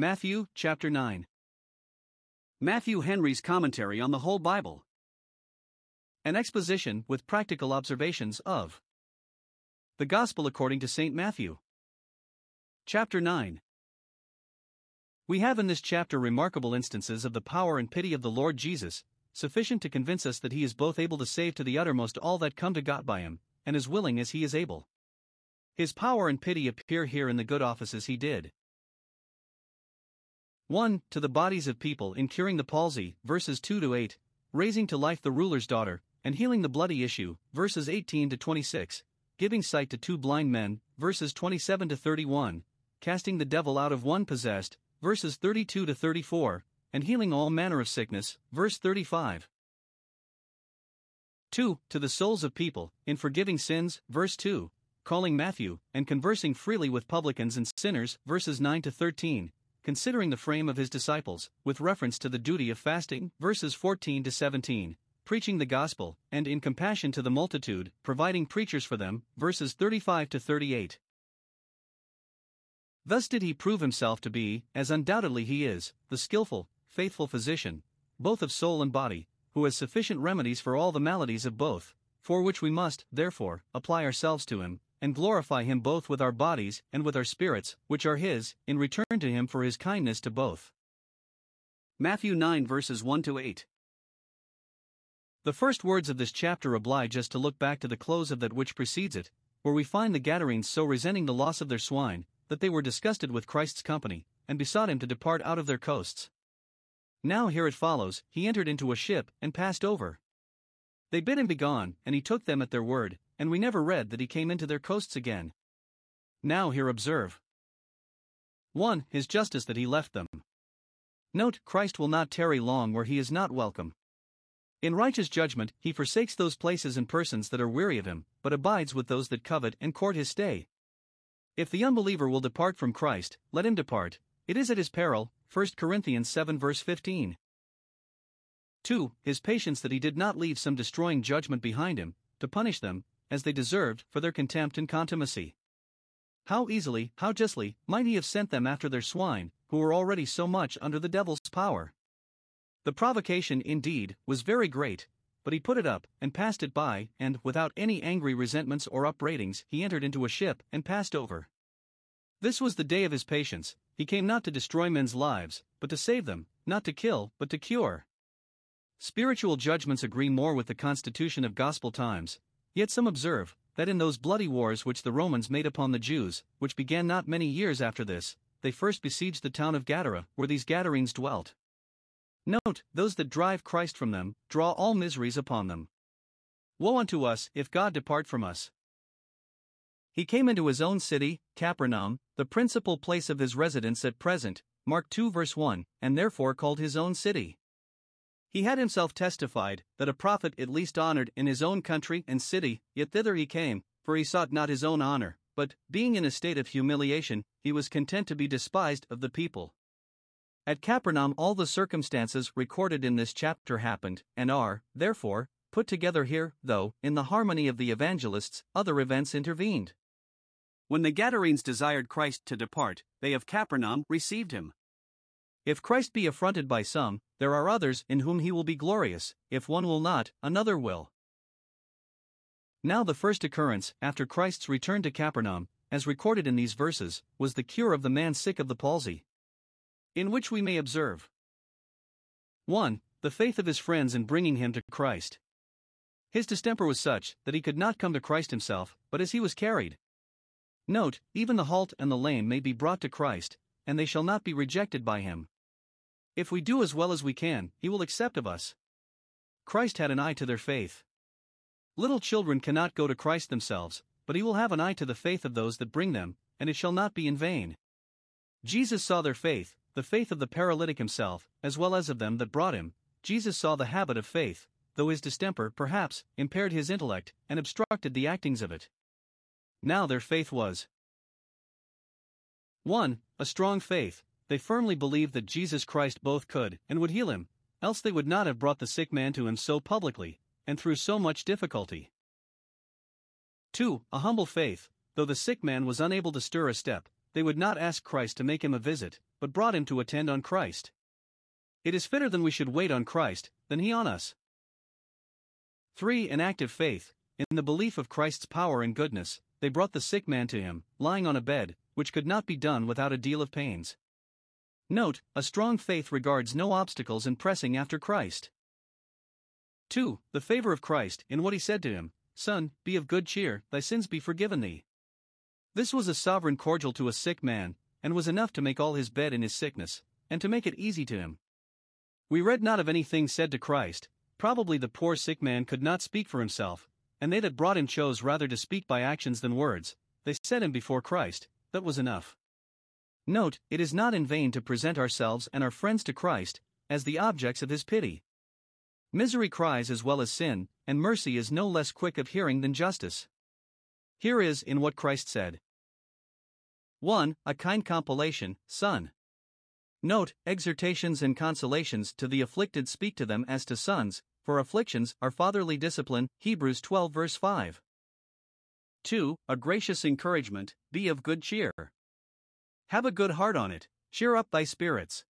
Matthew, chapter 9. Matthew Henry's Commentary on the Whole Bible. An exposition with practical observations of the Gospel according to St. Matthew. Chapter 9. We have in this chapter remarkable instances of the power and pity of the Lord Jesus, sufficient to convince us that he is both able to save to the uttermost all that come to God by him, and as willing as he is able. His power and pity appear here in the good offices he did. 1. To the bodies of people in curing the palsy, verses 2-8, raising to life the ruler's daughter, and healing the bloody issue, verses 18-26, giving sight to two blind men, verses 27-31, casting the devil out of one possessed, verses 32-34, and healing all manner of sickness, verse 35. 2. To the souls of people, in forgiving sins, verse 2, calling Matthew, and conversing freely with publicans and sinners, verses 9-13, considering the frame of his disciples, with reference to the duty of fasting, verses 14-17, preaching the gospel, and in compassion to the multitude, providing preachers for them, verses 35-38. Thus did he prove himself to be, as undoubtedly he is, the skillful, faithful physician, both of soul and body, who has sufficient remedies for all the maladies of both, for which we must, therefore, apply ourselves to him, and glorify him both with our bodies and with our spirits, which are his, in return to him for his kindness to both. Matthew 9 verses 1-8. The first words of this chapter oblige us to look back to the close of that which precedes it, where we find the Gadarenes so resenting the loss of their swine, that they were disgusted with Christ's company, and besought him to depart out of their coasts. Now here it follows, he entered into a ship, and passed over. They bid him begone, and he took them at their word, and we never read that he came into their coasts again. Now here observe. 1. His justice that he left them. Note, Christ will not tarry long where he is not welcome. In righteous judgment, he forsakes those places and persons that are weary of him, but abides with those that covet and court his stay. If the unbeliever will depart from Christ, let him depart, it is at his peril, 1 Corinthians 7 verse 15. 2. His patience that he did not leave some destroying judgment behind him, to punish them, as they deserved, for their contempt and contumacy. How easily, how justly, might he have sent them after their swine, who were already so much under the devil's power. The provocation, indeed, was very great, but he put it up, and passed it by, and, without any angry resentments or upbraidings, he entered into a ship, and passed over. This was the day of his patience, he came not to destroy men's lives, but to save them, not to kill, but to cure. Spiritual judgments agree more with the constitution of gospel times, yet some observe, that in those bloody wars which the Romans made upon the Jews, which began not many years after this, they first besieged the town of Gadara, where these Gadarenes dwelt. Note, those that drive Christ from them, draw all miseries upon them. Woe unto us, if God depart from us. He came into his own city, Capernaum, the principal place of his residence at present, Mark 2 verse 1, and therefore called his own city. He had himself testified, that a prophet at least honored in his own country and city, yet thither he came, for he sought not his own honor, but, being in a state of humiliation, he was content to be despised of the people. At Capernaum all the circumstances recorded in this chapter happened, and are, therefore, put together here, though, in the harmony of the evangelists, other events intervened. When the Gadarenes desired Christ to depart, they of Capernaum received him. If Christ be affronted by some, there are others in whom he will be glorious, if one will not, another will. Now the first occurrence, after Christ's return to Capernaum, as recorded in these verses, was the cure of the man sick of the palsy. In which we may observe 1. The faith of his friends in bringing him to Christ. His distemper was such, that he could not come to Christ himself, but as he was carried. Note, even the halt and the lame may be brought to Christ, and they shall not be rejected by him. If we do as well as we can, he will accept of us. Christ had an eye to their faith. Little children cannot go to Christ themselves, but he will have an eye to the faith of those that bring them, and it shall not be in vain. Jesus saw their faith, the faith of the paralytic himself, as well as of them that brought him. Jesus saw the habit of faith, though his distemper, perhaps, impaired his intellect, and obstructed the actings of it. Now their faith was 1. A strong faith, they firmly believed that Jesus Christ both could and would heal him, else they would not have brought the sick man to him so publicly, and through so much difficulty. 2. A humble faith, though the sick man was unable to stir a step, they would not ask Christ to make him a visit, but brought him to attend on Christ. It is fitter that we should wait on Christ than he on us. 3. An active faith. In the belief of Christ's power and goodness, they brought the sick man to him, lying on a bed, which could not be done without a deal of pains. Note, a strong faith regards no obstacles in pressing after Christ. 2. The favor of Christ in what he said to him, "Son, be of good cheer, thy sins be forgiven thee." This was a sovereign cordial to a sick man, and was enough to make all his bed in his sickness, and to make it easy to him. We read not of anything said to Christ. Probably the poor sick man could not speak for himself, and they that brought him chose rather to speak by actions than words. They set him before Christ, that was enough. Note, it is not in vain to present ourselves and our friends to Christ, as the objects of his pity. Misery cries as well as sin, and mercy is no less quick of hearing than justice. Here is in what Christ said. 1. A kind compilation, Son. Note, exhortations and consolations to the afflicted speak to them as to sons, for afflictions are fatherly discipline, Hebrews 12 verse 5. 2. A gracious encouragement, be of good cheer. Have a good heart on it, cheer up thy spirits.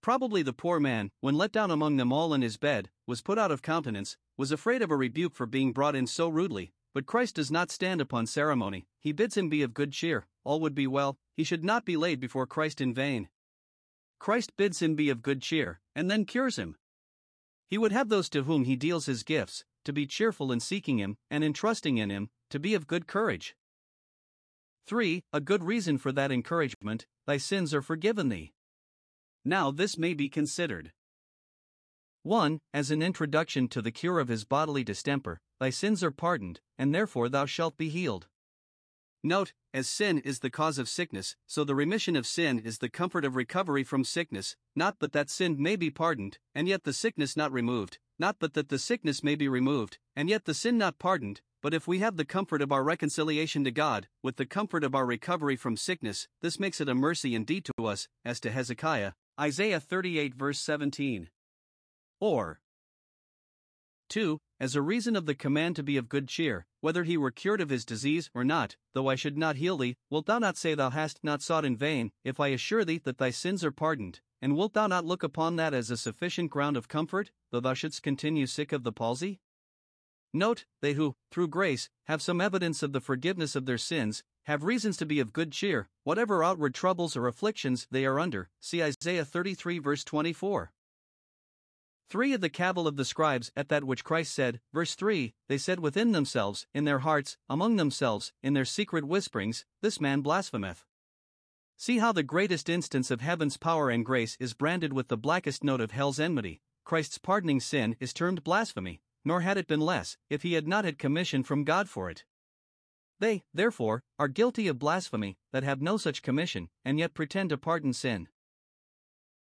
Probably the poor man, when let down among them all in his bed, was put out of countenance, was afraid of a rebuke for being brought in so rudely, but Christ does not stand upon ceremony, he bids him be of good cheer, all would be well, he should not be laid before Christ in vain. Christ bids him be of good cheer, and then cures him. He would have those to whom he deals his gifts, to be cheerful in seeking him, and in trusting in him, to be of good courage. 3. A good reason for that encouragement, thy sins are forgiven thee. Now this may be considered. 1. As an introduction to the cure of his bodily distemper, thy sins are pardoned, and therefore thou shalt be healed. Note, as sin is the cause of sickness, so the remission of sin is the comfort of recovery from sickness, not but that sin may be pardoned, and yet the sickness not removed, not but that the sickness may be removed, and yet the sin not pardoned, but if we have the comfort of our reconciliation to God, with the comfort of our recovery from sickness, this makes it a mercy indeed to us, as to Hezekiah, Isaiah 38 verse 17. Or 2. As a reason of the command to be of good cheer, whether he were cured of his disease or not, though I should not heal thee, wilt thou not say thou hast not sought in vain, if I assure thee that thy sins are pardoned, and wilt thou not look upon that as a sufficient ground of comfort, though thou shouldst continue sick of the palsy? Note, they who, through grace, have some evidence of the forgiveness of their sins, have reasons to be of good cheer, whatever outward troubles or afflictions they are under, see Isaiah 33 verse 24. 3. Of the cavil of the scribes at that which Christ said, verse 3, they said within themselves, in their hearts, among themselves, in their secret whisperings, this man blasphemeth. See how the greatest instance of heaven's power and grace is branded with the blackest note of hell's enmity. Christ's pardoning sin is termed blasphemy, nor had it been less, if he had not had commission from God for it. They, therefore, are guilty of blasphemy, that have no such commission, and yet pretend to pardon sin.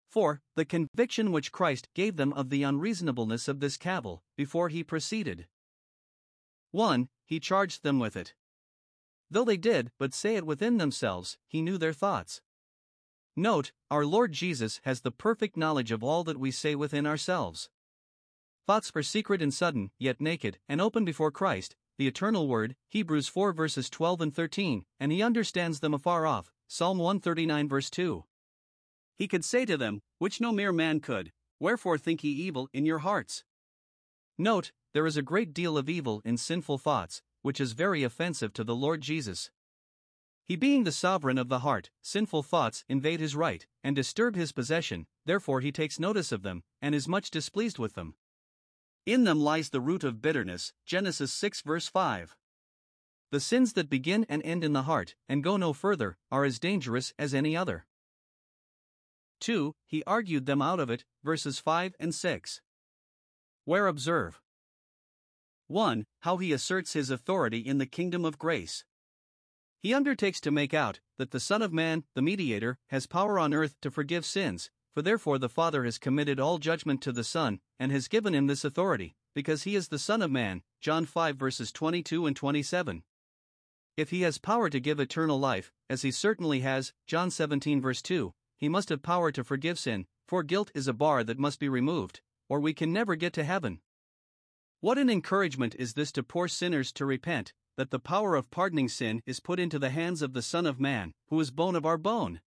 4. The conviction which Christ gave them of the unreasonableness of this cavil, before he proceeded. 1. He charged them with it. Though they did but say it within themselves, he knew their thoughts. Note, our Lord Jesus has the perfect knowledge of all that we say within ourselves. Thoughts are secret and sudden, yet naked and open before Christ, the eternal Word, Hebrews 4 verses 12 and 13, and he understands them afar off, Psalm 139 verse 2. He could say to them, which no mere man could, wherefore think ye evil in your hearts? Note, there is a great deal of evil in sinful thoughts, which is very offensive to the Lord Jesus. He being the sovereign of the heart, sinful thoughts invade his right, and disturb his possession, therefore he takes notice of them, and is much displeased with them. In them lies the root of bitterness, Genesis 6 verse 5. The sins that begin and end in the heart, and go no further, are as dangerous as any other. 2. He argued them out of it, verses 5 and 6. Where observe 1. How he asserts his authority in the kingdom of grace. He undertakes to make out that the Son of Man, the mediator, has power on earth to forgive sins, for therefore the Father has committed all judgment to the Son, and has given him this authority, because he is the Son of Man, John 5 verses 22 and 27. If he has power to give eternal life, as he certainly has, John 17 verse 2, he must have power to forgive sin, for guilt is a bar that must be removed, or we can never get to heaven. What an encouragement is this to poor sinners to repent, that the power of pardoning sin is put into the hands of the Son of Man, who is bone of our bone.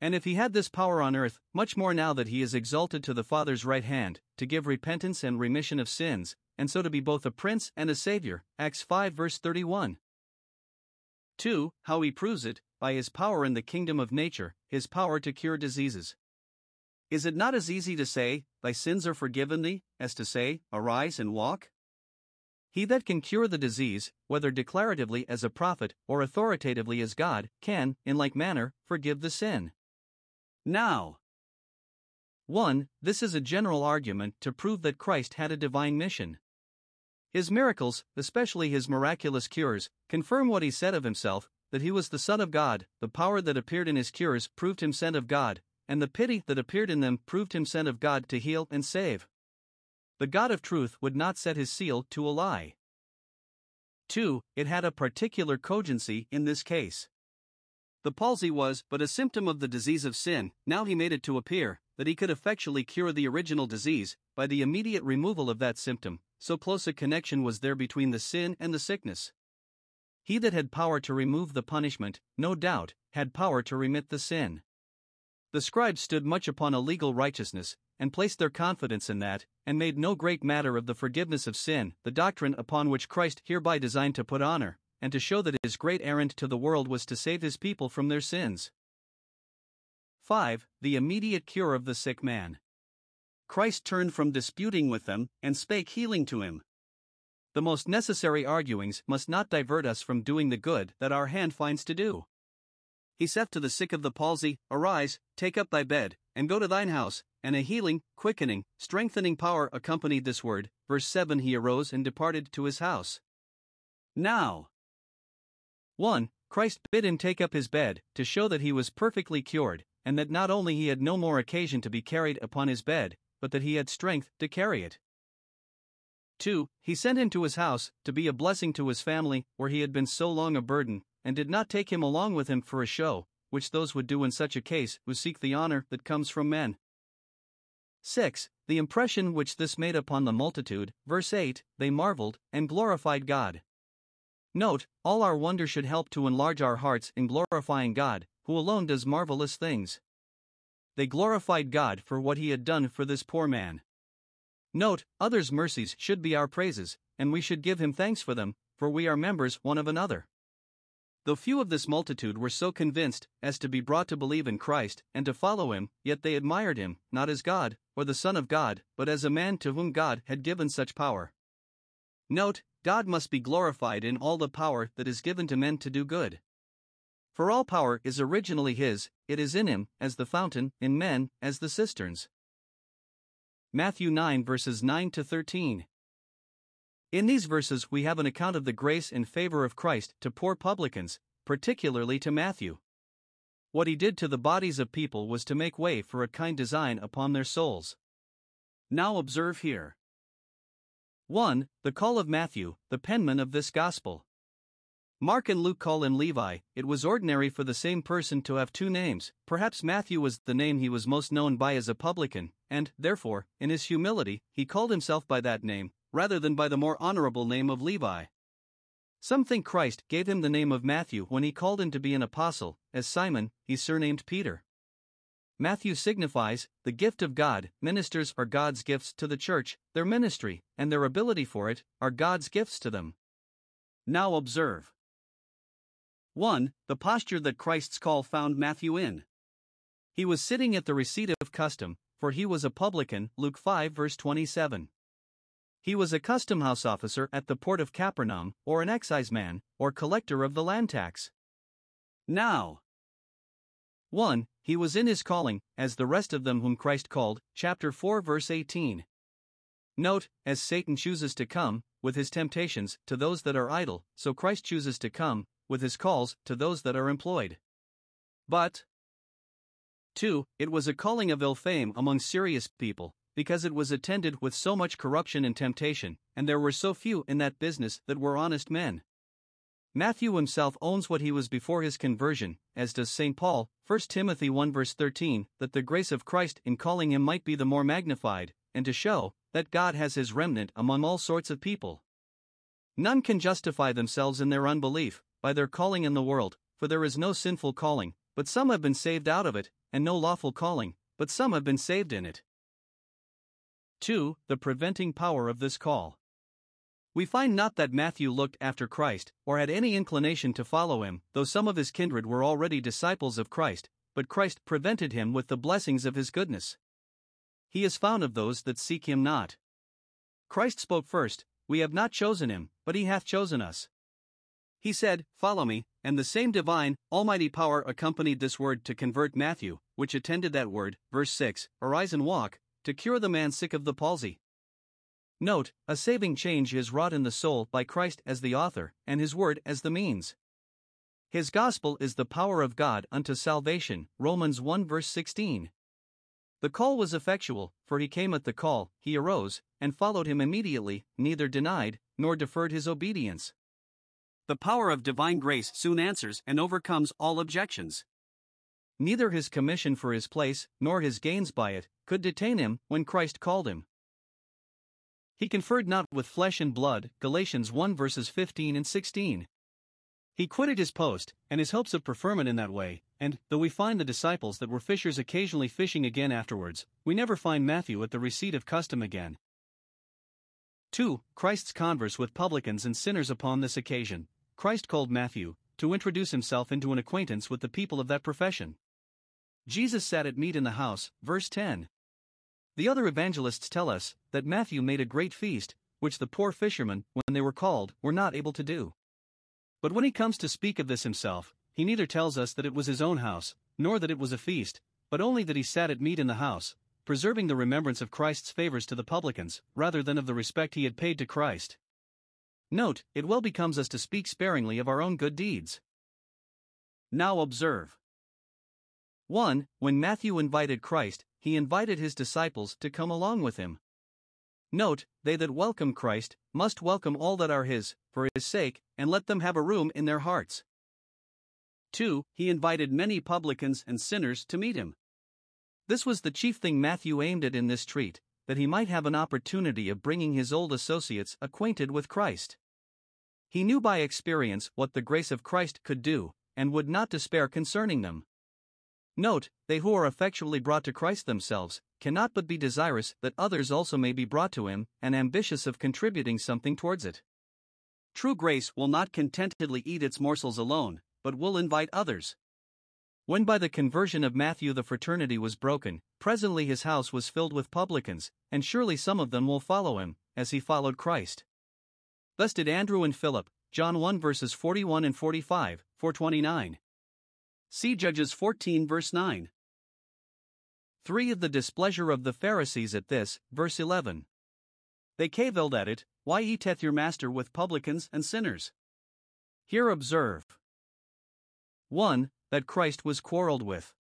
And if he had this power on earth, much more now that he is exalted to the Father's right hand, to give repentance and remission of sins, and so to be both a prince and a savior. Acts 5 verse 31. 2. How he proves it, by his power in the kingdom of nature, his power to cure diseases. Is it not as easy to say, "Thy sins are forgiven thee," as to say, "Arise and walk"? He that can cure the disease, whether declaratively as a prophet or authoritatively as God, can, in like manner, forgive the sin. Now, 1. This is a general argument to prove that Christ had a divine mission. His miracles, especially his miraculous cures, confirm what he said of himself, that he was the Son of God. The power that appeared in his cures proved him sent of God, and the pity that appeared in them proved him sent of God to heal and save. The God of truth would not set his seal to a lie. 2. It had a particular cogency in this case. The palsy was but a symptom of the disease of sin. Now he made it to appear that he could effectually cure the original disease by the immediate removal of that symptom, so close a connection was there between the sin and the sickness. He that had power to remove the punishment, no doubt, had power to remit the sin. The scribes stood much upon a legal righteousness, and placed their confidence in that, and made no great matter of the forgiveness of sin, the doctrine upon which Christ hereby designed to put honor, and to show that his great errand to the world was to save his people from their sins. 5. The immediate cure of the sick man. Christ turned from disputing with them, and spake healing to him. The most necessary arguings must not divert us from doing the good that our hand finds to do. He saith to the sick of the palsy, "Arise, take up thy bed, and go to thine house," and a healing, quickening, strengthening power accompanied this word. Verse 7. He arose and departed to his house. Now, 1. Christ bid him take up his bed, to show that he was perfectly cured, and that not only he had no more occasion to be carried upon his bed, but that he had strength to carry it. 2. He sent him to his house, to be a blessing to his family, where he had been so long a burden, and did not take him along with him for a show, which those would do in such a case who seek the honor that comes from men. 6. The impression which this made upon the multitude. Verse 8. They marveled, and glorified God. Note, all our wonder should help to enlarge our hearts in glorifying God, who alone does marvelous things. They glorified God for what he had done for this poor man. Note, others' mercies should be our praises, and we should give him thanks for them, for we are members one of another. Though few of this multitude were so convinced as to be brought to believe in Christ and to follow him, yet they admired him, not as God, or the Son of God, but as a man to whom God had given such power. Note, God must be glorified in all the power that is given to men to do good. For all power is originally his. It is in him, as the fountain, in men, as the cisterns. Matthew 9 verses 9 to 13. In these verses we have an account of the grace and favor of Christ to poor publicans, particularly to Matthew. What he did to the bodies of people was to make way for a kind design upon their souls. Now observe here. 1. The call of Matthew, the penman of this gospel. Mark and Luke call him Levi. It was ordinary for the same person to have two names. Perhaps Matthew was the name he was most known by as a publican, and, therefore, in his humility, he called himself by that name, rather than by the more honorable name of Levi. Some think Christ gave him the name of Matthew when he called him to be an apostle. As Simon, he surnamed Peter. Matthew signifies the gift of God. Ministers are God's gifts to the church. Their ministry, and their ability for it, are God's gifts to them. Now observe. 1. The posture that Christ's call found Matthew in. He was sitting at the receipt of custom, for he was a publican. Luke 5 verse 27. He was a custom house officer at the port of Capernaum, or an exciseman, or collector of the land tax. Now, 1. He was in his calling, as the rest of them whom Christ called. Chapter 4 verse 18. Note, as Satan chooses to come, with his temptations, to those that are idle, so Christ chooses to come, with his calls, to those that are employed. But, 2. It was a calling of ill fame among serious people, because it was attended with so much corruption and temptation, and there were so few in that business that were honest men. Matthew himself owns what he was before his conversion, as does St. Paul, 1 Timothy 1 verse 13, that the grace of Christ in calling him might be the more magnified, and to show that God has his remnant among all sorts of people. None can justify themselves in their unbelief, by their calling in the world, for there is no sinful calling, but some have been saved out of it, and no lawful calling, but some have been saved in it. 2. The preventing power of this call. We find not that Matthew looked after Christ, or had any inclination to follow him, though some of his kindred were already disciples of Christ, but Christ prevented him with the blessings of his goodness. He is found of those that seek him not. Christ spoke first, "We have not chosen him, but he hath chosen us." He said, "Follow me," and the same divine, almighty power accompanied this word to convert Matthew, which attended that word, verse 6, "Arise and walk," to cure the man sick of the palsy. Note, a saving change is wrought in the soul by Christ as the author, and his word as the means. His gospel is the power of God unto salvation, Romans 1 verse 16. The call was effectual, for he came at the call, he arose, and followed him immediately, neither denied, nor deferred his obedience. The power of divine grace soon answers and overcomes all objections. Neither his commission for his place, nor his gains by it, could detain him when Christ called him. He conferred not with flesh and blood, Galatians 1 verses 15 and 16. He quitted his post, and his hopes of preferment in that way, and, though we find the disciples that were fishers occasionally fishing again afterwards, we never find Matthew at the receipt of custom again. 2. Christ's converse with publicans and sinners. Upon this occasion, Christ called Matthew to introduce himself into an acquaintance with the people of that profession. Jesus sat at meat in the house, verse 10. The other evangelists tell us that Matthew made a great feast, which the poor fishermen, when they were called, were not able to do. But when he comes to speak of this himself, he neither tells us that it was his own house, nor that it was a feast, but only that he sat at meat in the house, preserving the remembrance of Christ's favors to the publicans, rather than of the respect he had paid to Christ. Note, it well becomes us to speak sparingly of our own good deeds. Now observe. 1. When Matthew invited Christ, he invited his disciples to come along with him. Note, they that welcome Christ must welcome all that are his, for his sake, and let them have a room in their hearts. 2. He invited many publicans and sinners to meet him. This was the chief thing Matthew aimed at in this treat, that he might have an opportunity of bringing his old associates acquainted with Christ. He knew by experience what the grace of Christ could do, and would not despair concerning them. Note, they who are effectually brought to Christ themselves cannot but be desirous that others also may be brought to him, and ambitious of contributing something towards it. True grace will not contentedly eat its morsels alone, but will invite others. When by the conversion of Matthew the fraternity was broken, presently his house was filled with publicans, and surely some of them will follow him, as he followed Christ. Thus did Andrew and Philip, John 1 verses 41 and 45, 429. See Judges 14 verse 9. 3. Of the displeasure of the Pharisees at this, verse 11. They caviled at it, "Why eateth your master with publicans and sinners?" Here observe. 1. That Christ was quarrelled with.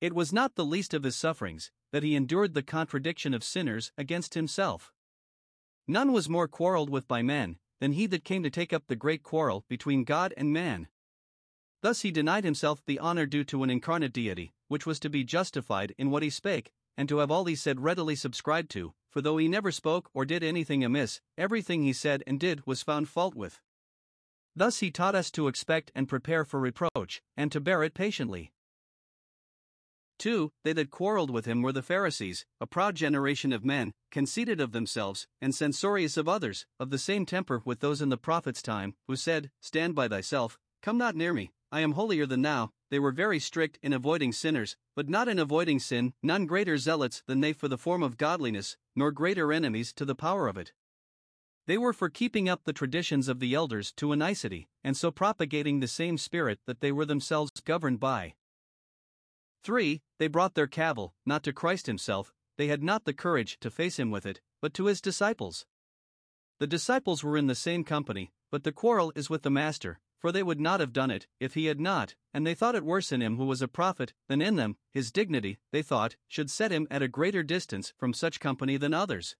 It was not the least of his sufferings that he endured the contradiction of sinners against himself. None was more quarrelled with by men than he that came to take up the great quarrel between God and man. Thus he denied himself the honor due to an incarnate deity, which was to be justified in what he spake, and to have all he said readily subscribed to, for though he never spoke or did anything amiss, everything he said and did was found fault with. Thus he taught us to expect and prepare for reproach, and to bear it patiently. 2. They that quarrelled with him were the Pharisees, a proud generation of men, conceited of themselves, and censorious of others, of the same temper with those in the prophet's time, who said, "Stand by thyself, come not near me, I am holier than thou." They were very strict in avoiding sinners, but not in avoiding sin, none greater zealots than they for the form of godliness, nor greater enemies to the power of it. They were for keeping up the traditions of the elders to a nicety, and so propagating the same spirit that they were themselves governed by. 3. They brought their cavil, not to Christ himself, they had not the courage to face him with it, but to his disciples. The disciples were in the same company, but the quarrel is with the Master, for they would not have done it, if he had not, and they thought it worse in him who was a prophet, than in them. His dignity, they thought, should set him at a greater distance from such company than others.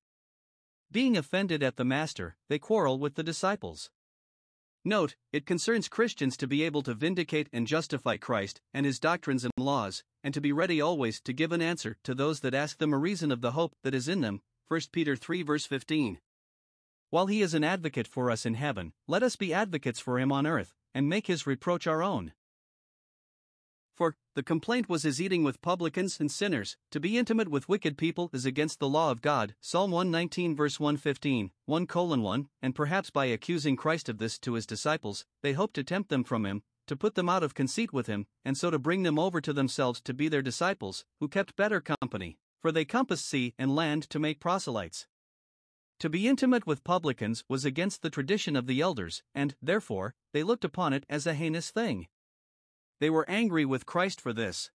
Being offended at the Master, they quarrel with the disciples. Note, it concerns Christians to be able to vindicate and justify Christ, and his doctrines and laws, and to be ready always to give an answer to those that ask them a reason of the hope that is in them, 1 Peter 3 verse 15. While he is an advocate for us in heaven, let us be advocates for him on earth, and make his reproach our own. For, the complaint was his eating with publicans and sinners. To be intimate with wicked people is against the law of God, Psalm 119 verse 115, 1:1, and perhaps by accusing Christ of this to his disciples, they hoped to tempt them from him, to put them out of conceit with him, and so to bring them over to themselves to be their disciples, who kept better company, for they compassed sea and land to make proselytes. To be intimate with publicans was against the tradition of the elders, and, therefore, they looked upon it as a heinous thing. They were angry with Christ for this.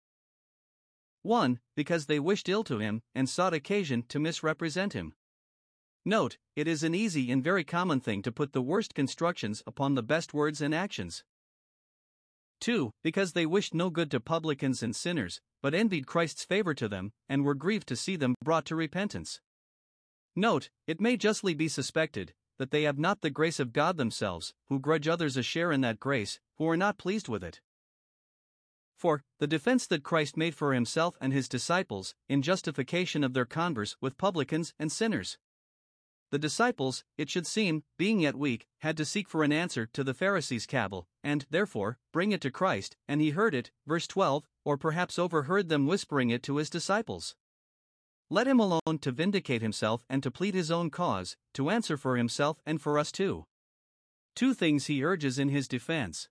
1. Because they wished ill to him, and sought occasion to misrepresent him. Note, it is an easy and very common thing to put the worst constructions upon the best words and actions. 2. Because they wished no good to publicans and sinners, but envied Christ's favor to them, and were grieved to see them brought to repentance. Note, it may justly be suspected that they have not the grace of God themselves, who grudge others a share in that grace, who are not pleased with it. For, the defense that Christ made for himself and his disciples, in justification of their converse with publicans and sinners. The disciples, it should seem, being yet weak, had to seek for an answer to the Pharisees' cavil, and, therefore, bring it to Christ, and he heard it, verse 12, or perhaps overheard them whispering it to his disciples. Let him alone to vindicate himself and to plead his own cause, to answer for himself and for us too. Two things he urges in his defense.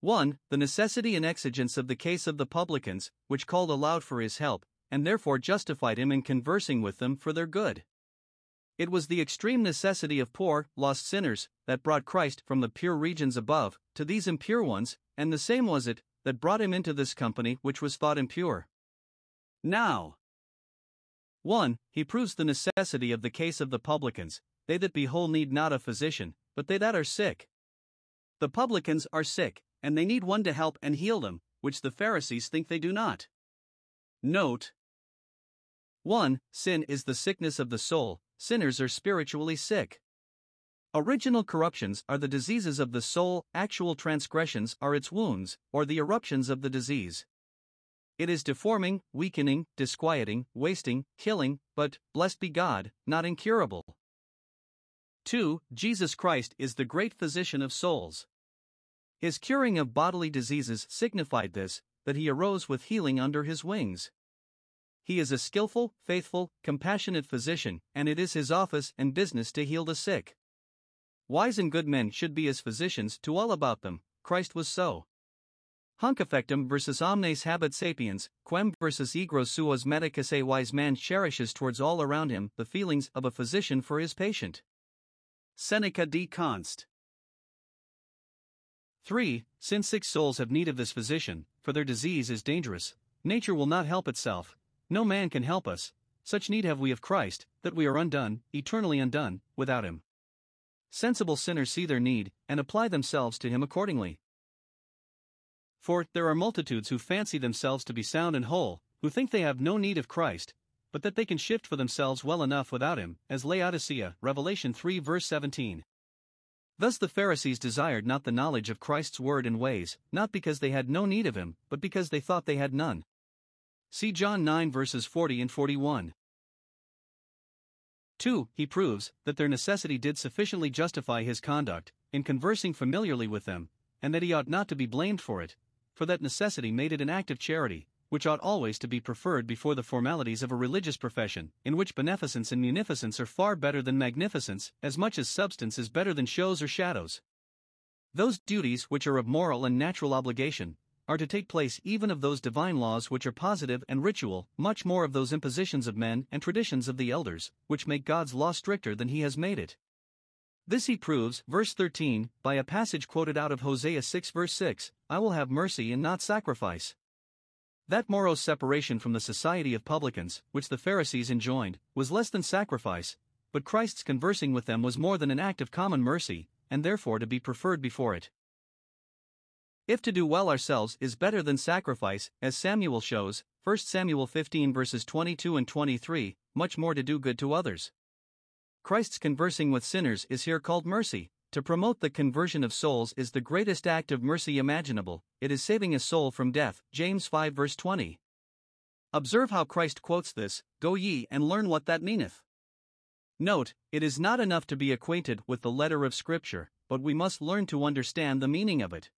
1. The necessity and exigence of the case of the publicans, which called aloud for his help, and therefore justified him in conversing with them for their good. It was the extreme necessity of poor, lost sinners that brought Christ from the pure regions above to these impure ones, and the same was it that brought him into this company which was thought impure. Now, 1. He proves the necessity of the case of the publicans. They that be whole need not a physician, but they that are sick. The publicans are sick, and they need one to help and heal them, which the Pharisees think they do not. Note, 1. Sin is the sickness of the soul. Sinners are spiritually sick. Original corruptions are the diseases of the soul, actual transgressions are its wounds, or the eruptions of the disease. It is deforming, weakening, disquieting, wasting, killing, but, blessed be God, not incurable. 2. Jesus Christ is the great physician of souls. His curing of bodily diseases signified this, that he arose with healing under his wings. He is a skillful, faithful, compassionate physician, and it is his office and business to heal the sick. Wise and good men should be as physicians to all about them. Christ was so. Hunc effectum versus omnes habet sapiens, quem versus egro suos medicus. A wise man cherishes towards all around him the feelings of a physician for his patient. Seneca de Const. 3. Since sick souls have need of this physician, for their disease is dangerous, nature will not help itself. No man can help us. Such need have we of Christ, that we are undone, eternally undone, without him. Sensible sinners see their need, and apply themselves to him accordingly. For, there are multitudes who fancy themselves to be sound and whole, who think they have no need of Christ, but that they can shift for themselves well enough without him, as Laodicea, Revelation 3 verse 17. Thus the Pharisees desired not the knowledge of Christ's word and ways, not because they had no need of him, but because they thought they had none. See John 9 verses 40 and 41. 2. He proves that their necessity did sufficiently justify his conduct, in conversing familiarly with them, and that he ought not to be blamed for it, for that necessity made it an act of charity, which ought always to be preferred before the formalities of a religious profession, in which beneficence and munificence are far better than magnificence, as much as substance is better than shows or shadows. Those duties which are of moral and natural obligation are to take place even of those divine laws which are positive and ritual, much more of those impositions of men and traditions of the elders, which make God's law stricter than he has made it. This he proves, verse 13, by a passage quoted out of Hosea 6 verse 6, I will have mercy and not sacrifice. That moral separation from the society of publicans, which the Pharisees enjoined, was less than sacrifice, but Christ's conversing with them was more than an act of common mercy, and therefore to be preferred before it. If to do well ourselves is better than sacrifice, as Samuel shows, 1 Samuel 15 verses 22 and 23, much more to do good to others. Christ's conversing with sinners is here called mercy. To promote the conversion of souls is the greatest act of mercy imaginable. It is saving a soul from death, James 5 verse 20. Observe how Christ quotes this, Go ye and learn what that meaneth. Note, it is not enough to be acquainted with the letter of Scripture, but we must learn to understand the meaning of it.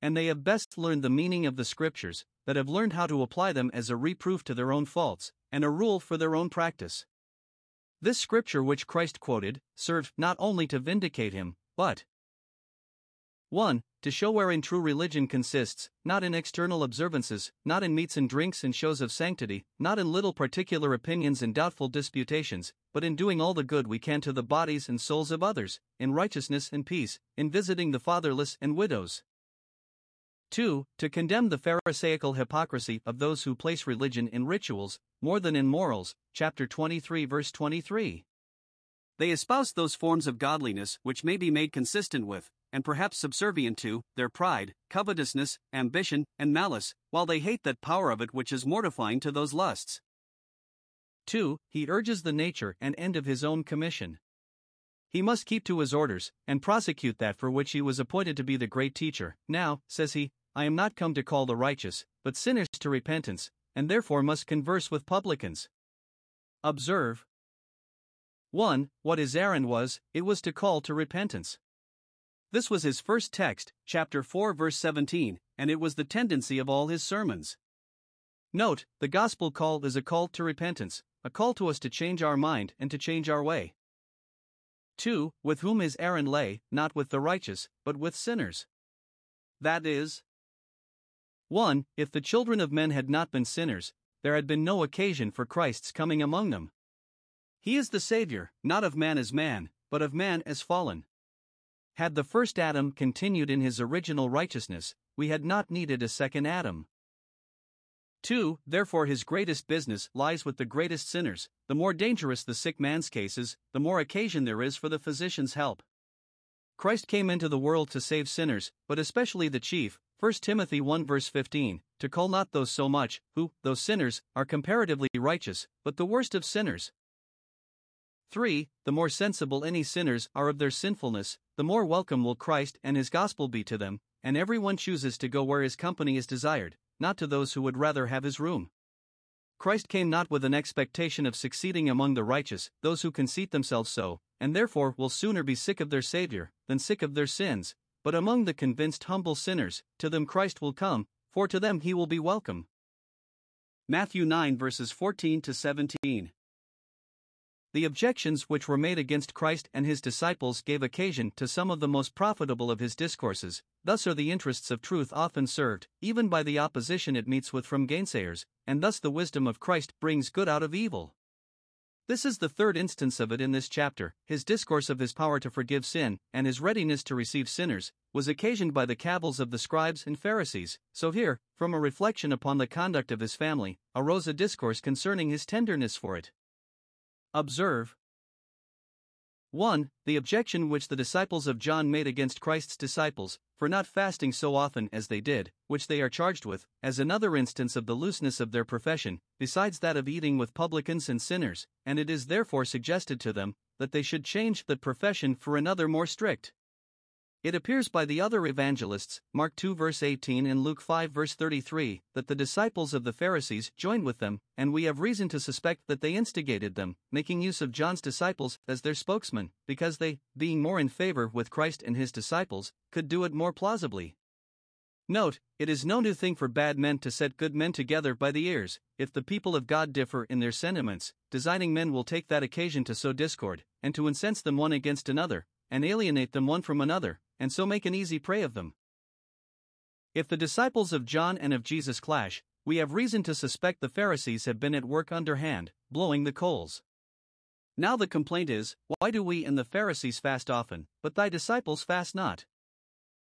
And they have best learned the meaning of the Scriptures, that have learned how to apply them as a reproof to their own faults, and a rule for their own practice. This Scripture which Christ quoted, served not only to vindicate him, but 1. To show wherein true religion consists, not in external observances, not in meats and drinks and shows of sanctity, not in little particular opinions and doubtful disputations, but in doing all the good we can to the bodies and souls of others, in righteousness and peace, in visiting the fatherless and widows. 2. To condemn the pharisaical hypocrisy of those who place religion in rituals, more than in morals, chapter 23 verse 23. They espouse those forms of godliness which may be made consistent with, and perhaps subservient to, their pride, covetousness, ambition, and malice, while they hate that power of it which is mortifying to those lusts. 2. He urges the nature and end of his own commission. He must keep to his orders, and prosecute that for which he was appointed to be the great teacher. Now, says he, I am not come to call the righteous, but sinners to repentance, and therefore must converse with publicans. Observe. 1. What his errand was, it was to call to repentance. This was his first text, chapter 4 verse 17, and it was the tendency of all his sermons. Note, the gospel call is a call to repentance, a call to us to change our mind and to change our way. 2. With whom his errand lay, not with the righteous, but with sinners. That is, 1. If the children of men had not been sinners, there had been no occasion for Christ's coming among them. He is the Savior, not of man as man, but of man as fallen. Had the first Adam continued in his original righteousness, we had not needed a second Adam. 2. Therefore his greatest business lies with the greatest sinners. The more dangerous the sick man's case is, the more occasion there is for the physician's help. Christ came into the world to save sinners, but especially the chief, 1 Timothy 1 verse 15, to call not those so much, who, though sinners, are comparatively righteous, but the worst of sinners. 3. The more sensible any sinners are of their sinfulness, the more welcome will Christ and his gospel be to them, and everyone chooses to go where his company is desired, not to those who would rather have his room. Christ came not with an expectation of succeeding among the righteous, those who conceit themselves so, and therefore will sooner be sick of their Savior than sick of their sins, but among the convinced humble sinners, to them Christ will come, for to them he will be welcome. Matthew 9 verses 14 to 17. The objections which were made against Christ and his disciples gave occasion to some of the most profitable of his discourses. Thus are the interests of truth often served, even by the opposition it meets with from gainsayers, and thus the wisdom of Christ brings good out of evil. This is the third instance of it in this chapter. His discourse of his power to forgive sin, and his readiness to receive sinners, was occasioned by the cavils of the scribes and Pharisees, so here, from a reflection upon the conduct of his family, arose a discourse concerning his tenderness for it. Observe. 1. The objection which the disciples of John made against Christ's disciples, for not fasting so often as they did, which they are charged with, as another instance of the looseness of their profession, besides that of eating with publicans and sinners, and it is therefore suggested to them, that they should change that profession for another more strict. It appears by the other evangelists, Mark 2 verse 18 and Luke 5 verse 33, that the disciples of the Pharisees joined with them, and we have reason to suspect that they instigated them, making use of John's disciples as their spokesman, because they, being more in favor with Christ and his disciples, could do it more plausibly. Note, it is no new thing for bad men to set good men together by the ears. If the people of God differ in their sentiments, designing men will take that occasion to sow discord, and to incense them one against another, and alienate them one from another, and so make an easy prey of them. If the disciples of John and of Jesus clash, we have reason to suspect the Pharisees have been at work underhand, blowing the coals. Now the complaint is, why do we and the Pharisees fast often, but thy disciples fast not?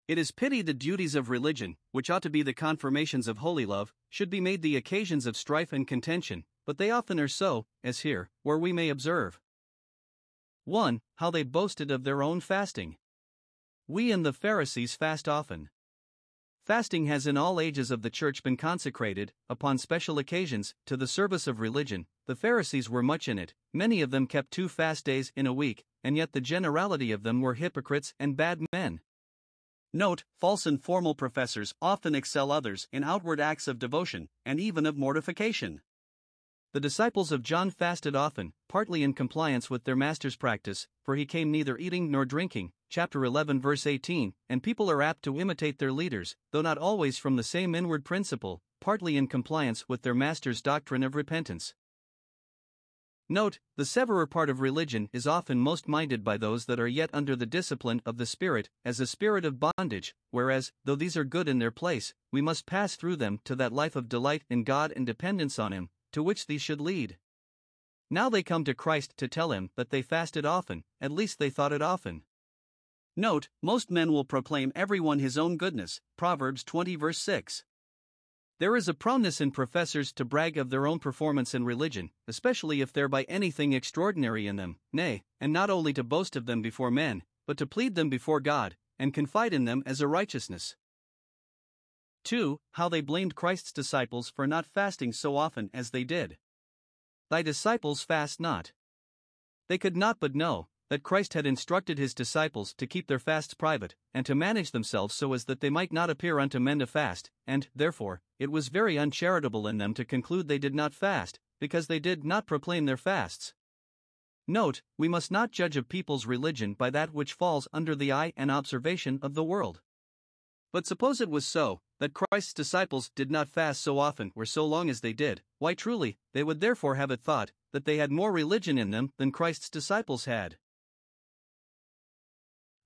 It is pity the duties of religion, which ought to be the confirmations of holy love, should be made the occasions of strife and contention, but they often are so, as here, where we may observe. 1. How they boasted of their own fasting. We and the Pharisees fast often. Fasting has in all ages of the church been consecrated, upon special occasions, to the service of religion. The Pharisees were much in it, many of them kept 2 fast days in a week, and yet the generality of them were hypocrites and bad men. Note, false and formal professors often excel others in outward acts of devotion, and even of mortification. The disciples of John fasted often, partly in compliance with their master's practice, for he came neither eating nor drinking, chapter 11 verse 18, and people are apt to imitate their leaders, though not always from the same inward principle, partly in compliance with their master's doctrine of repentance. Note, the severer part of religion is often most minded by those that are yet under the discipline of the Spirit, as a spirit of bondage, whereas, though these are good in their place, we must pass through them to that life of delight in God and dependence on Him, to which these should lead. Now they come to Christ to tell Him that they fasted often, at least they thought it often. Note, most men will proclaim everyone his own goodness, Proverbs 20 verse 6. There is a proneness in professors to brag of their own performance in religion, especially if there by anything extraordinary in them, nay, and not only to boast of them before men, but to plead them before God, and confide in them as a righteousness. 2. How they blamed Christ's disciples for not fasting so often as they did. Thy disciples fast not. They could not but know that Christ had instructed his disciples to keep their fasts private, and to manage themselves so as that they might not appear unto men to fast, and, therefore, it was very uncharitable in them to conclude they did not fast, because they did not proclaim their fasts. Note, we must not judge of people's religion by that which falls under the eye and observation of the world. But suppose it was so, that Christ's disciples did not fast so often or so long as they did, why truly, they would therefore have it thought, that they had more religion in them than Christ's disciples had.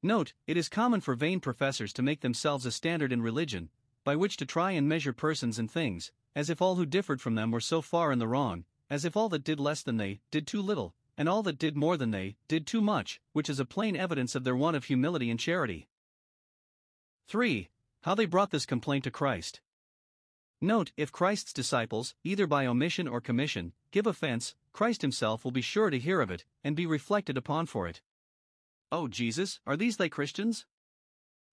Note, it is common for vain professors to make themselves a standard in religion, by which to try and measure persons and things, as if all who differed from them were so far in the wrong, as if all that did less than they did too little, and all that did more than they did too much, which is a plain evidence of their want of humility and charity. 3. How they brought this complaint to Christ. Note, if Christ's disciples, either by omission or commission, give offense, Christ himself will be sure to hear of it, and be reflected upon for it. O Jesus, are these thy Christians?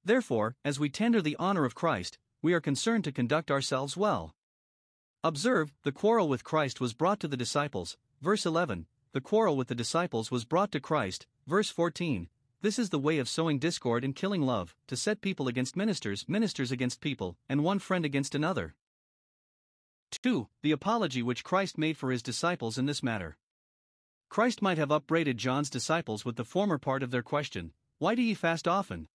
Therefore, as we tender the honor of Christ, we are concerned to conduct ourselves well. Observe, the quarrel with Christ was brought to the disciples, verse 11, the quarrel with the disciples was brought to Christ, verse 14, this is the way of sowing discord and killing love, to set people against ministers, ministers against people, and one friend against another. 2. The apology which Christ made for his disciples in this matter. Christ might have upbraided John's disciples with the former part of their question, why do ye fast often?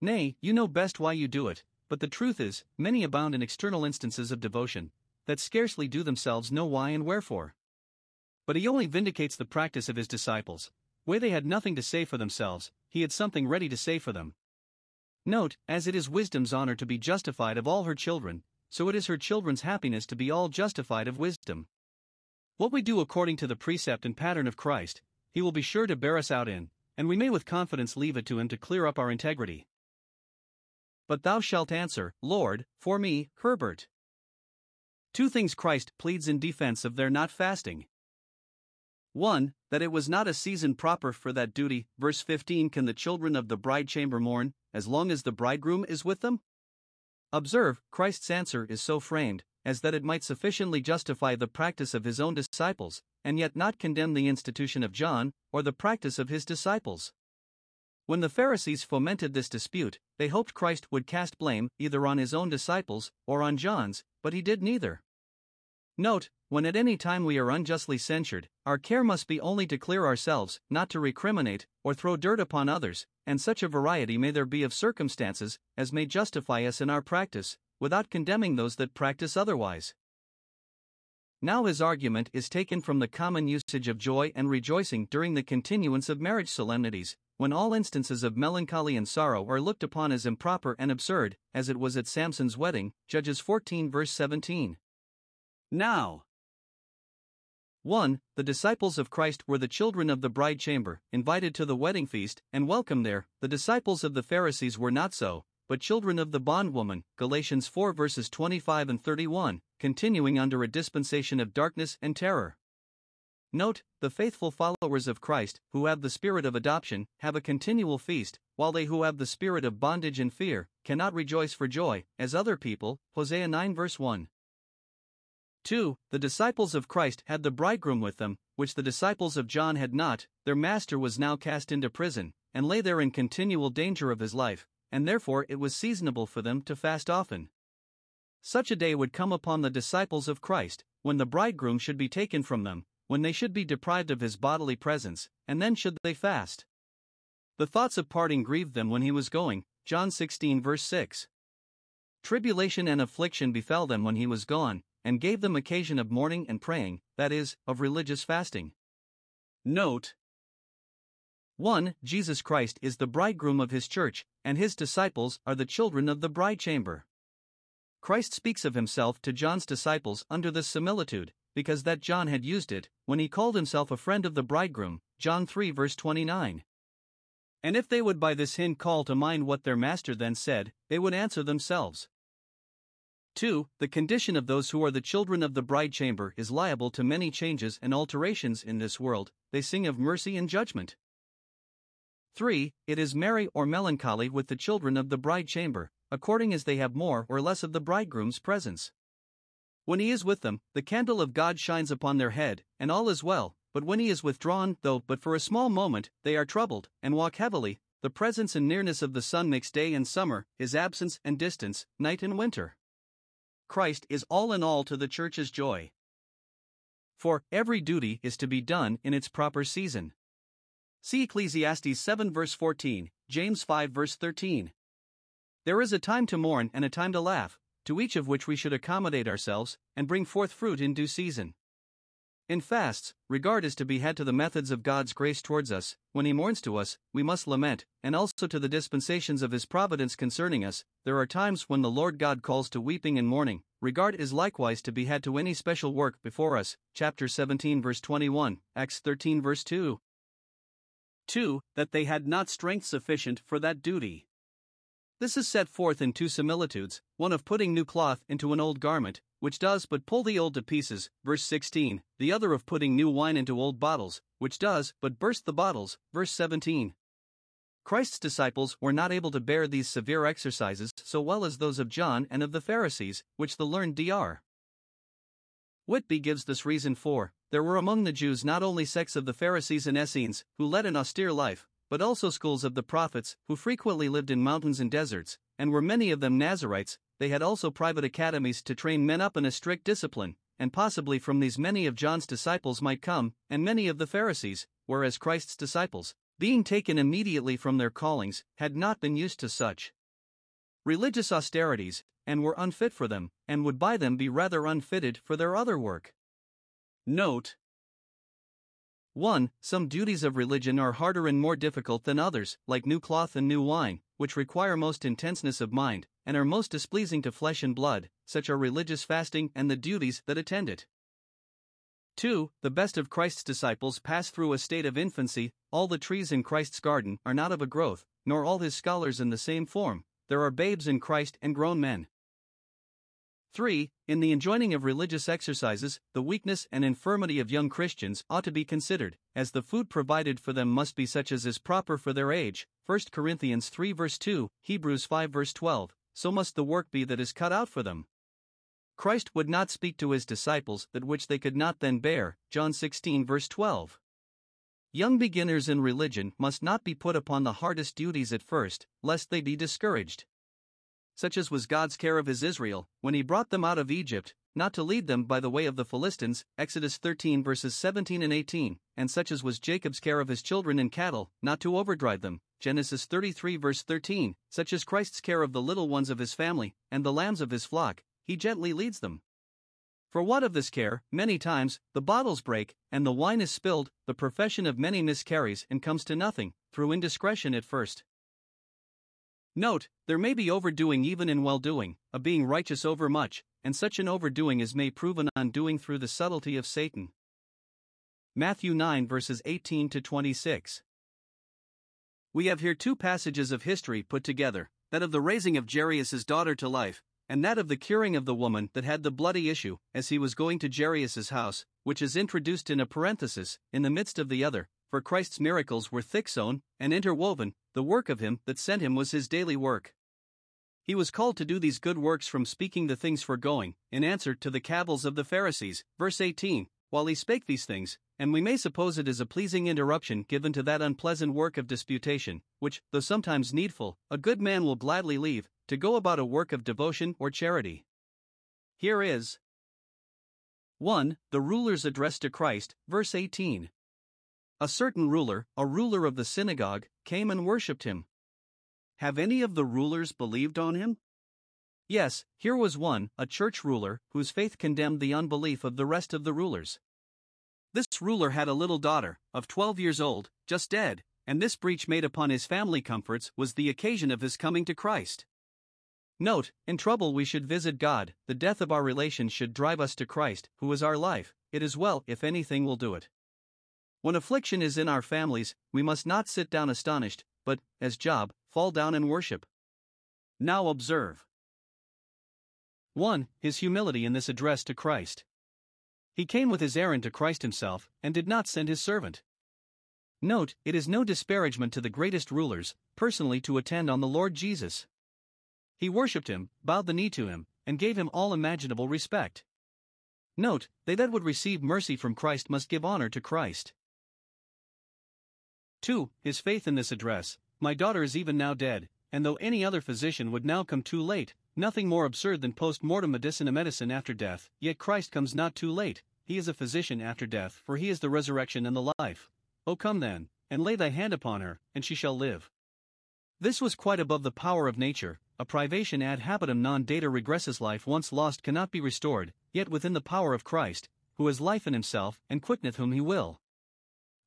Nay, you know best why you do it, but the truth is, many abound in external instances of devotion, that scarcely do themselves know why and wherefore. But he only vindicates the practice of his disciples, where they had nothing to say for themselves, he had something ready to say for them. Note, as it is wisdom's honor to be justified of all her children, so it is her children's happiness to be all justified of wisdom. What we do according to the precept and pattern of Christ, he will be sure to bear us out in, and we may with confidence leave it to him to clear up our integrity. But thou shalt answer, Lord, for me, Herbert. 2 things Christ pleads in defense of their not fasting. 1. That it was not a season proper for that duty, verse 15. Can the children of the bride chamber mourn, as long as the bridegroom is with them? Observe, Christ's answer is so framed, as that it might sufficiently justify the practice of his own disciples, and yet not condemn the institution of John, or the practice of his disciples. When the Pharisees fomented this dispute, they hoped Christ would cast blame either on his own disciples, or on John's, but he did neither. Note, when at any time we are unjustly censured, our care must be only to clear ourselves, not to recriminate, or throw dirt upon others, and such a variety may there be of circumstances, as may justify us in our practice, without condemning those that practice otherwise. Now his argument is taken from the common usage of joy and rejoicing during the continuance of marriage solemnities, when all instances of melancholy and sorrow are looked upon as improper and absurd, as it was at Samson's wedding, Judges 14 verse 17. Now, 1. The disciples of Christ were the children of the bride chamber, invited to the wedding feast, and welcome there. The disciples of the Pharisees were not so, but children of the bondwoman, Galatians 4 verses 25 and 31, continuing under a dispensation of darkness and terror. Note, the faithful followers of Christ, who have the spirit of adoption, have a continual feast, while they who have the spirit of bondage and fear, cannot rejoice for joy, as other people, Hosea 9 verse 1. 2. The disciples of Christ had the bridegroom with them, which the disciples of John had not, their master was now cast into prison, and lay there in continual danger of his life, and therefore it was seasonable for them to fast often. Such a day would come upon the disciples of Christ, when the bridegroom should be taken from them, when they should be deprived of his bodily presence, and then should they fast. The thoughts of parting grieved them when he was going, John 16 verse 6. Tribulation and affliction befell them when he was gone, and gave them occasion of mourning and praying, that is, of religious fasting. Note 1. Jesus Christ is the bridegroom of his church, and his disciples are the children of the bridechamber. Christ speaks of himself to John's disciples under this similitude, because that John had used it, when he called himself a friend of the bridegroom, John 3 verse 29. And if they would by this hint call to mind what their master then said, they would answer themselves. 2. The condition of those who are the children of the bridechamber is liable to many changes and alterations in this world, they sing of mercy and judgment. 3. It is merry or melancholy with the children of the bridechamber, according as they have more or less of the bridegroom's presence. When he is with them, the candle of God shines upon their head, and all is well, but when he is withdrawn, though but for a small moment, they are troubled, and walk heavily, the presence and nearness of the sun makes day and summer, his absence and distance, night and winter. Christ is all in all to the church's joy. For every duty is to be done in its proper season. See Ecclesiastes 7 verse 14, James 5 verse 13. There is a time to mourn and a time to laugh, to each of which we should accommodate ourselves, and bring forth fruit in due season. In fasts, regard is to be had to the methods of God's grace towards us. When he mourns to us, we must lament, and also to the dispensations of his providence concerning us. There are times when the Lord God calls to weeping and mourning. Regard is likewise to be had to any special work before us. Chapter 17 verse 21, Acts 13 verse 2. 2. That they had not strength sufficient for that duty. This is set forth in two similitudes, one of putting new cloth into an old garment, which does but pull the old to pieces, verse 16, the other of putting new wine into old bottles, which does but burst the bottles, verse 17. Christ's disciples were not able to bear these severe exercises so well as those of John and of the Pharisees, which the learned Dr. Whitby gives this reason for: there were among the Jews not only sects of the Pharisees and Essenes, who led an austere life, but also schools of the prophets, who frequently lived in mountains and deserts, and were many of them Nazarites. They had also private academies to train men up in a strict discipline, and possibly from these many of John's disciples might come, and many of the Pharisees, whereas Christ's disciples, being taken immediately from their callings, had not been used to such religious austerities, and were unfit for them, and would by them be rather unfitted for their other work. Note 1. Some duties of religion are harder and more difficult than others, like new cloth and new wine, which require most intenseness of mind, and are most displeasing to flesh and blood, such are religious fasting and the duties that attend it. 2. The best of Christ's disciples pass through a state of infancy. All the trees in Christ's garden are not of a growth, nor all his scholars in the same form. There are babes in Christ and grown men. 3. In the enjoining of religious exercises, the weakness and infirmity of young Christians ought to be considered, as the food provided for them must be such as is proper for their age, 1 Corinthians 3 verse 2, Hebrews 5 verse 12, so must the work be that is cut out for them. Christ would not speak to his disciples that which they could not then bear, John 16 verse 12. Young beginners in religion must not be put upon the hardest duties at first, lest they be discouraged. Such as was God's care of his Israel, when he brought them out of Egypt, not to lead them by the way of the Philistines, Exodus 13 verses 17 and 18, and such as was Jacob's care of his children and cattle, not to overdrive them, Genesis 33 verse 13, such as Christ's care of the little ones of his family, and the lambs of his flock, he gently leads them. For what of this care, many times, the bottles break, and the wine is spilled, the profession of many miscarries and comes to nothing, through indiscretion at first. Note, there may be overdoing even in well-doing, a being righteous overmuch, and such an overdoing as may prove an undoing through the subtlety of Satan. Matthew 9 verses 18 to 26. We have here two passages of history put together, that of the raising of Jairus's daughter to life, and that of the curing of the woman that had the bloody issue, as he was going to Jairus's house, which is introduced in a parenthesis, in the midst of the other. For Christ's miracles were thick-sown and interwoven, the work of him that sent him was his daily work. He was called to do these good works from speaking the things foregoing, in answer to the cavils of the Pharisees, verse 18, while he spake these things, and we may suppose it is a pleasing interruption given to that unpleasant work of disputation, which, though sometimes needful, a good man will gladly leave, to go about a work of devotion or charity. Here is 1. The rulers addressed to Christ, verse 18. A certain ruler, a ruler of the synagogue, came and worshipped him. Have any of the rulers believed on him? Yes, here was one, a church ruler, whose faith condemned the unbelief of the rest of the rulers. This ruler had a little daughter, of 12 years old, just dead, and this breach made upon his family comforts was the occasion of his coming to Christ. Note, in trouble we should visit God, the death of our relations should drive us to Christ, who is our life, it is well if anything will do it. When affliction is in our families, we must not sit down astonished, but, as Job, fall down and worship. Now observe. 1. His humility in this address to Christ. He came with his errand to Christ himself, and did not send his servant. Note, it is no disparagement to the greatest rulers, personally to attend on the Lord Jesus. He worshipped him, bowed the knee to him, and gave him all imaginable respect. Note, they that would receive mercy from Christ must give honor to Christ. 2. His faith in this address, my daughter is even now dead, and though any other physician would now come too late, nothing more absurd than post-mortem medicine after death, yet Christ comes not too late, he is a physician after death, for he is the resurrection and the life. O come then, and lay thy hand upon her, and she shall live. This was quite above the power of nature, a privation ad habitum non data regressus, life once lost cannot be restored, yet within the power of Christ, who is life in himself, and quickeneth whom he will.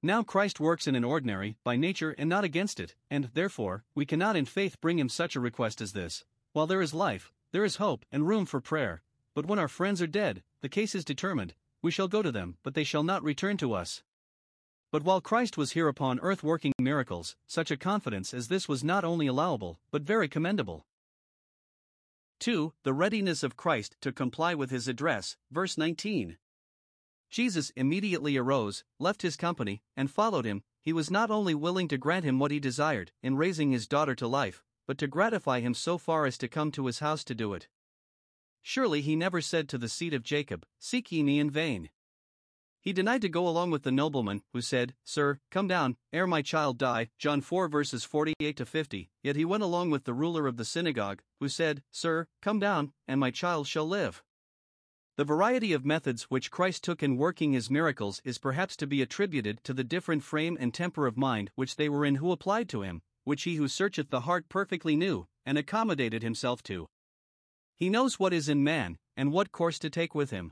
Now Christ works in an ordinary, by nature and not against it, and, therefore, we cannot in faith bring him such a request as this. While there is life, there is hope and room for prayer, but when our friends are dead, the case is determined, we shall go to them, but they shall not return to us. But while Christ was here upon earth working miracles, such a confidence as this was not only allowable, but very commendable. 2. The readiness of Christ to comply with his address, verse 19. Jesus immediately arose, left his company, and followed him. He was not only willing to grant him what he desired, in raising his daughter to life, but to gratify him so far as to come to his house to do it. Surely he never said to the seed of Jacob, "Seek ye me in vain." He denied to go along with the nobleman, who said, "Sir, come down, ere my child die," John 4 verses 48 to 50, yet he went along with the ruler of the synagogue, who said, "Sir, come down, and my child shall live." The variety of methods which Christ took in working his miracles is perhaps to be attributed to the different frame and temper of mind which they were in who applied to him, which he who searcheth the heart perfectly knew, and accommodated himself to. He knows what is in man, and what course to take with him.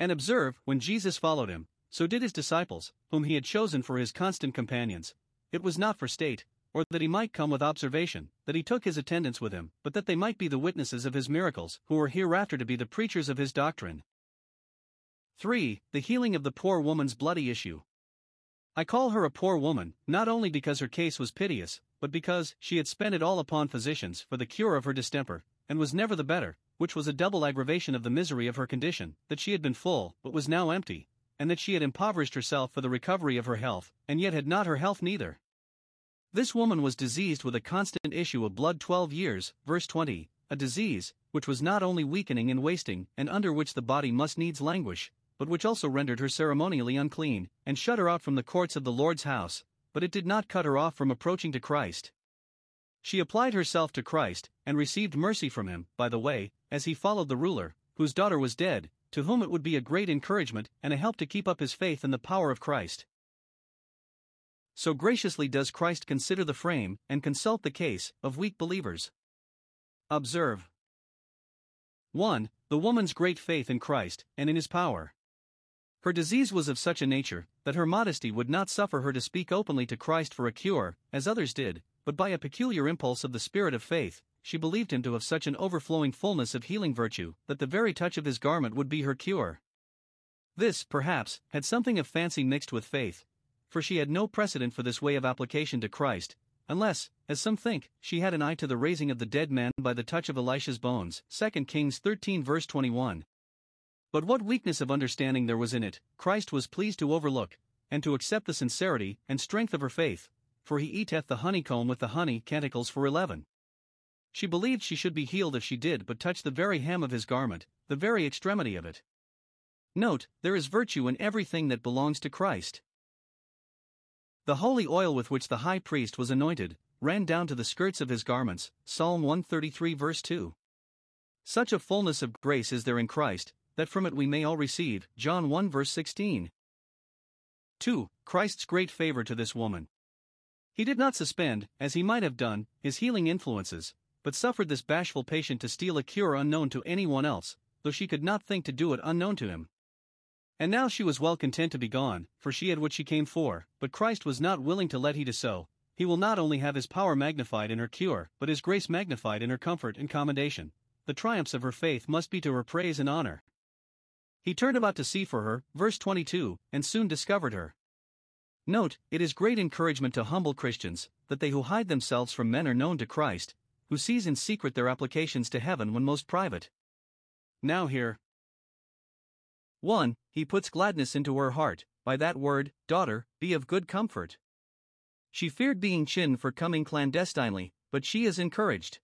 And observe, when Jesus followed him, so did his disciples, whom he had chosen for his constant companions. It was not for state, or that he might come with observation, that he took his attendants with him, but that they might be the witnesses of his miracles, who were hereafter to be the preachers of his doctrine. 3. The healing of the poor woman's bloody issue. I call her a poor woman, not only because her case was piteous, but because she had spent it all upon physicians for the cure of her distemper, and was never the better, which was a double aggravation of the misery of her condition, that she had been full, but was now empty, and that she had impoverished herself for the recovery of her health, and yet had not her health neither. This woman was diseased with a constant issue of blood 12 years, verse 20, a disease, which was not only weakening and wasting, and under which the body must needs languish, but which also rendered her ceremonially unclean, and shut her out from the courts of the Lord's house, but it did not cut her off from approaching to Christ. She applied herself to Christ, and received mercy from him, by the way, as he followed the ruler, whose daughter was dead, to whom it would be a great encouragement and a help to keep up his faith in the power of Christ. So graciously does Christ consider the frame and consult the case of weak believers. Observe. 1. The woman's great faith in Christ and in his power. Her disease was of such a nature that her modesty would not suffer her to speak openly to Christ for a cure, as others did, but by a peculiar impulse of the spirit of faith, she believed him to have such an overflowing fullness of healing virtue that the very touch of his garment would be her cure. This, perhaps, had something of fancy mixed with faith, for she had no precedent for this way of application to Christ, unless, as some think, she had an eye to the raising of the dead man by the touch of Elisha's bones, 2 Kings 13 verse 21. But what weakness of understanding there was in it, Christ was pleased to overlook, and to accept the sincerity and strength of her faith, for he eateth the honeycomb with the honey, Canticles 4:11. She believed she should be healed if she did but touch the very hem of his garment, the very extremity of it. Note, there is virtue in everything that belongs to Christ. The holy oil with which the high priest was anointed ran down to the skirts of his garments, Psalm 133 verse 2. Such a fullness of grace is there in Christ, that from it we may all receive, John 1 verse 16. 2. Christ's great favor to this woman. He did not suspend, as he might have done, his healing influences, but suffered this bashful patient to steal a cure unknown to anyone else, though she could not think to do it unknown to him. And now she was well content to be gone, for she had what she came for, but Christ was not willing to let he do so. He will not only have his power magnified in her cure, but his grace magnified in her comfort and commendation. The triumphs of her faith must be to her praise and honor. He turned about to see for her, verse 22, and soon discovered her. Note, it is great encouragement to humble Christians, that they who hide themselves from men are known to Christ, who sees in secret their applications to heaven when most private. Now here. 1. He puts gladness into her heart, by that word, daughter, be of good comfort. She feared being chinned for coming clandestinely, but she is encouraged.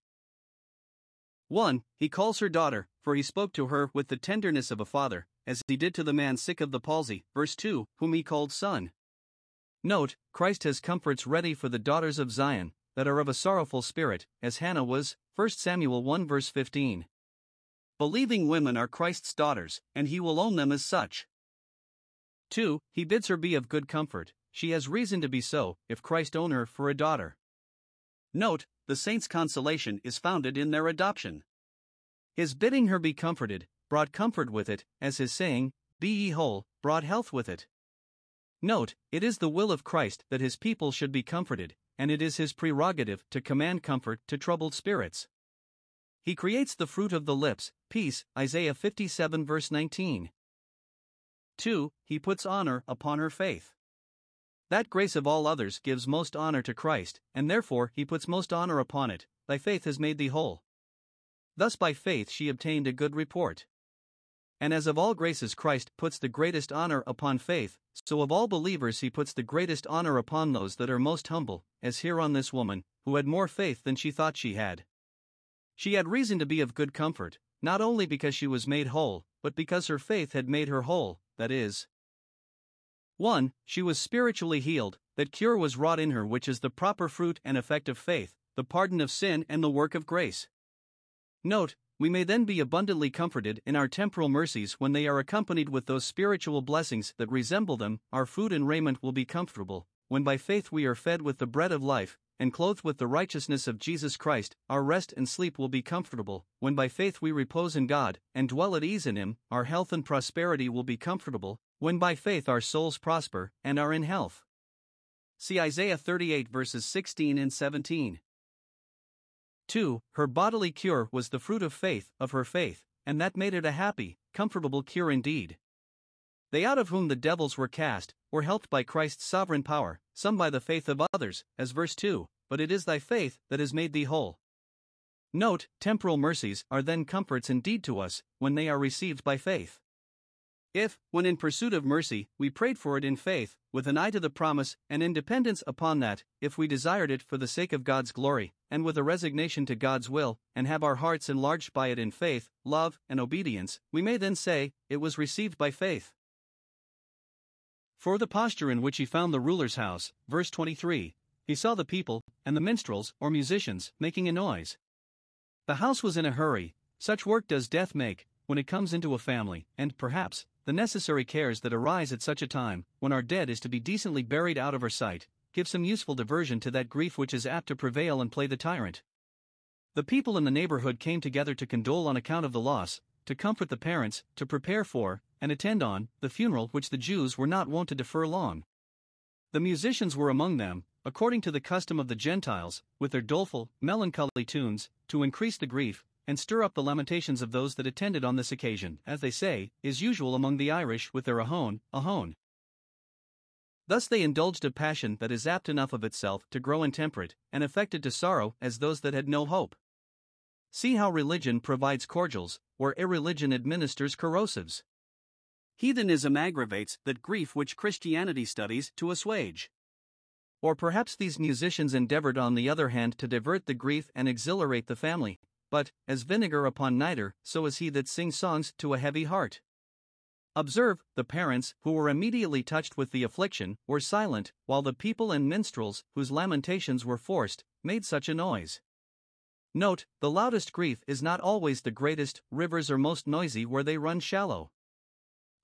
1. He calls her daughter, for he spoke to her with the tenderness of a father, as he did to the man sick of the palsy, verse 2, whom he called son. Note, Christ has comforts ready for the daughters of Zion, that are of a sorrowful spirit, as Hannah was, 1 Samuel 1 verse 15. Believing women are Christ's daughters, and he will own them as such. 2. He bids her be of good comfort. She has reason to be so, if Christ own her for a daughter. Note, the saints' consolation is founded in their adoption. His bidding her be comforted, brought comfort with it, as his saying, be ye whole, brought health with it. Note, it is the will of Christ that his people should be comforted, and it is his prerogative to command comfort to troubled spirits. He creates the fruit of the lips, peace, Isaiah 57 verse 19. 2. He puts honor upon her faith. That grace of all others gives most honor to Christ, and therefore he puts most honor upon it, thy faith has made thee whole. Thus by faith she obtained a good report. And as of all graces Christ puts the greatest honor upon faith, so of all believers he puts the greatest honor upon those that are most humble, as here on this woman, who had more faith than she thought she had. She had reason to be of good comfort, not only because she was made whole, but because her faith had made her whole, that is. 1. She was spiritually healed, that cure was wrought in her which is the proper fruit and effect of faith, the pardon of sin and the work of grace. Note, we may then be abundantly comforted in our temporal mercies when they are accompanied with those spiritual blessings that resemble them, our food and raiment will be comfortable, when by faith we are fed with the bread of life, and clothed with the righteousness of Jesus Christ, our rest and sleep will be comfortable, when by faith we repose in God, and dwell at ease in Him, our health and prosperity will be comfortable, when by faith our souls prosper, and are in health. See Isaiah 38 verses 16 and 17. 2. Her bodily cure was the fruit of faith, and that made it a happy, comfortable cure indeed. They out of whom the devils were cast, were helped by Christ's sovereign power, some by the faith of others, as verse 2, but it is thy faith that has made thee whole. Note, temporal mercies are then comforts indeed to us, when they are received by faith. If, when in pursuit of mercy, we prayed for it in faith, with an eye to the promise and in dependence upon that, if we desired it for the sake of God's glory, and with a resignation to God's will, and have our hearts enlarged by it in faith, love, and obedience, we may then say, it was received by faith. For the posture in which he found the ruler's house, verse 23, he saw the people, and the minstrels, or musicians, making a noise. The house was in a hurry, such work does death make, when it comes into a family, and, perhaps, the necessary cares that arise at such a time, when our dead is to be decently buried out of our sight, give some useful diversion to that grief which is apt to prevail and play the tyrant. The people in the neighborhood came together to condole on account of the loss, to comfort the parents, to prepare for, and attend on, the funeral which the Jews were not wont to defer long. The musicians were among them, according to the custom of the Gentiles, with their doleful, melancholy tunes, to increase the grief, and stir up the lamentations of those that attended on this occasion, as they say, is usual among the Irish with their ahone, ahone. Thus they indulged a passion that is apt enough of itself to grow intemperate, and affected to sorrow as those that had no hope. See how religion provides cordials, or irreligion administers corrosives. Heathenism aggravates that grief which Christianity studies to assuage. Or perhaps these musicians endeavored on the other hand to divert the grief and exhilarate the family, but, as vinegar upon nitre, so is he that sings songs to a heavy heart. Observe, the parents, who were immediately touched with the affliction, were silent, while the people and minstrels, whose lamentations were forced, made such a noise. Note, the loudest grief is not always the greatest. Rivers are most noisy where they run shallow.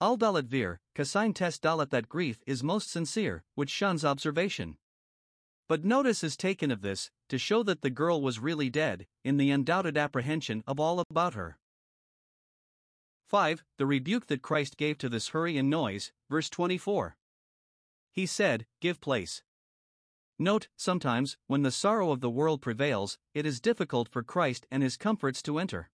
Al dalat vir, kasine test dalat, that grief is most sincere, which shuns observation. But notice is taken of this, to show that the girl was really dead, in the undoubted apprehension of all about her. 5. The rebuke that Christ gave to this hurry and noise, verse 24. He said, "Give place." Note, sometimes, when the sorrow of the world prevails, it is difficult for Christ and his comforts to enter.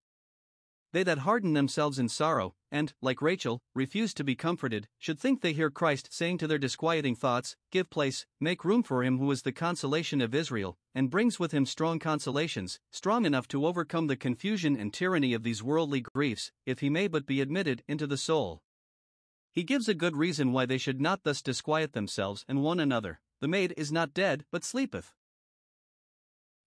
They that harden themselves in sorrow, and, like Rachel, refuse to be comforted, should think they hear Christ saying to their disquieting thoughts, "Give place, make room for him who is the consolation of Israel," and brings with him strong consolations, strong enough to overcome the confusion and tyranny of these worldly griefs, if he may but be admitted into the soul. He gives a good reason why they should not thus disquiet themselves and one another. The maid is not dead, but sleepeth.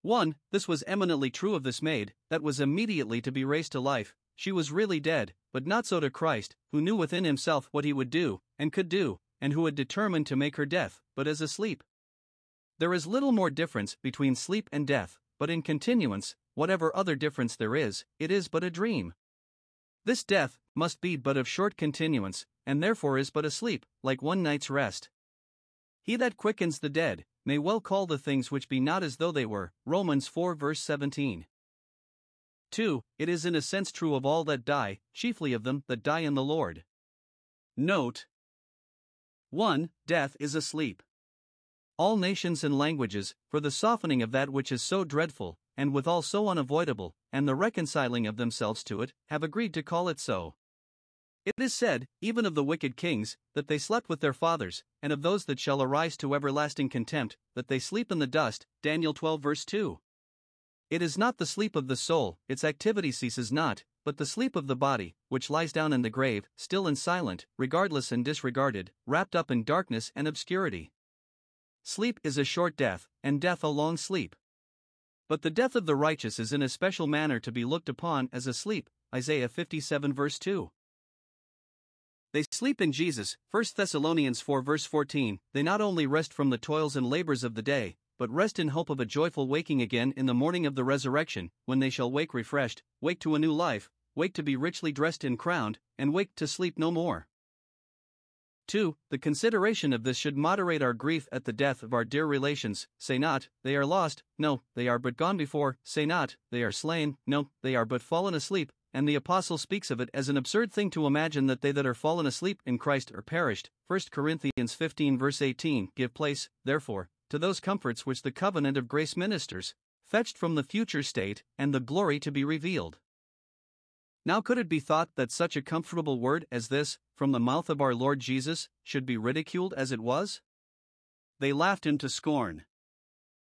1. This was eminently true of this maid, that was immediately to be raised to life. She was really dead, but not so to Christ, who knew within himself what he would do, and could do, and who had determined to make her death, but as asleep. There is little more difference between sleep and death, but in continuance, whatever other difference there is, it is but a dream. This death must be but of short continuance, and therefore is but a sleep, like one night's rest. He that quickens the dead may well call the things which be not as though they were. Romans 4 verse 17. 2. It is in a sense true of all that die, chiefly of them that die in the Lord. Note. 1. Death is a sleep. All nations and languages, for the softening of that which is so dreadful, and withal so unavoidable, and the reconciling of themselves to it, have agreed to call it so. It is said, even of the wicked kings, that they slept with their fathers, and of those that shall arise to everlasting contempt, that they sleep in the dust, Daniel 12 verse 2. It is not the sleep of the soul, its activity ceases not, but the sleep of the body, which lies down in the grave, still and silent, regardless and disregarded, wrapped up in darkness and obscurity. Sleep is a short death, and death a long sleep. But the death of the righteous is in a special manner to be looked upon as a sleep, Isaiah 57 verse 2. They sleep in Jesus, 1 Thessalonians 4 verse 14, they not only rest from the toils and labors of the day, but rest in hope of a joyful waking again in the morning of the resurrection, when they shall wake refreshed, wake to a new life, wake to be richly dressed and crowned, and wake to sleep no more. 2. The consideration of this should moderate our grief at the death of our dear relations. Say not, "They are lost," no, they are but gone before. Say not, "They are slain," no, they are but fallen asleep. And the apostle speaks of it as an absurd thing to imagine that they that are fallen asleep in Christ are perished. 1 Corinthians 15 verse 18. Give place, therefore, to those comforts which the covenant of grace ministers, fetched from the future state and the glory to be revealed. Now could it be thought that such a comfortable word as this, from the mouth of our Lord Jesus, should be ridiculed as it was? They laughed him to scorn.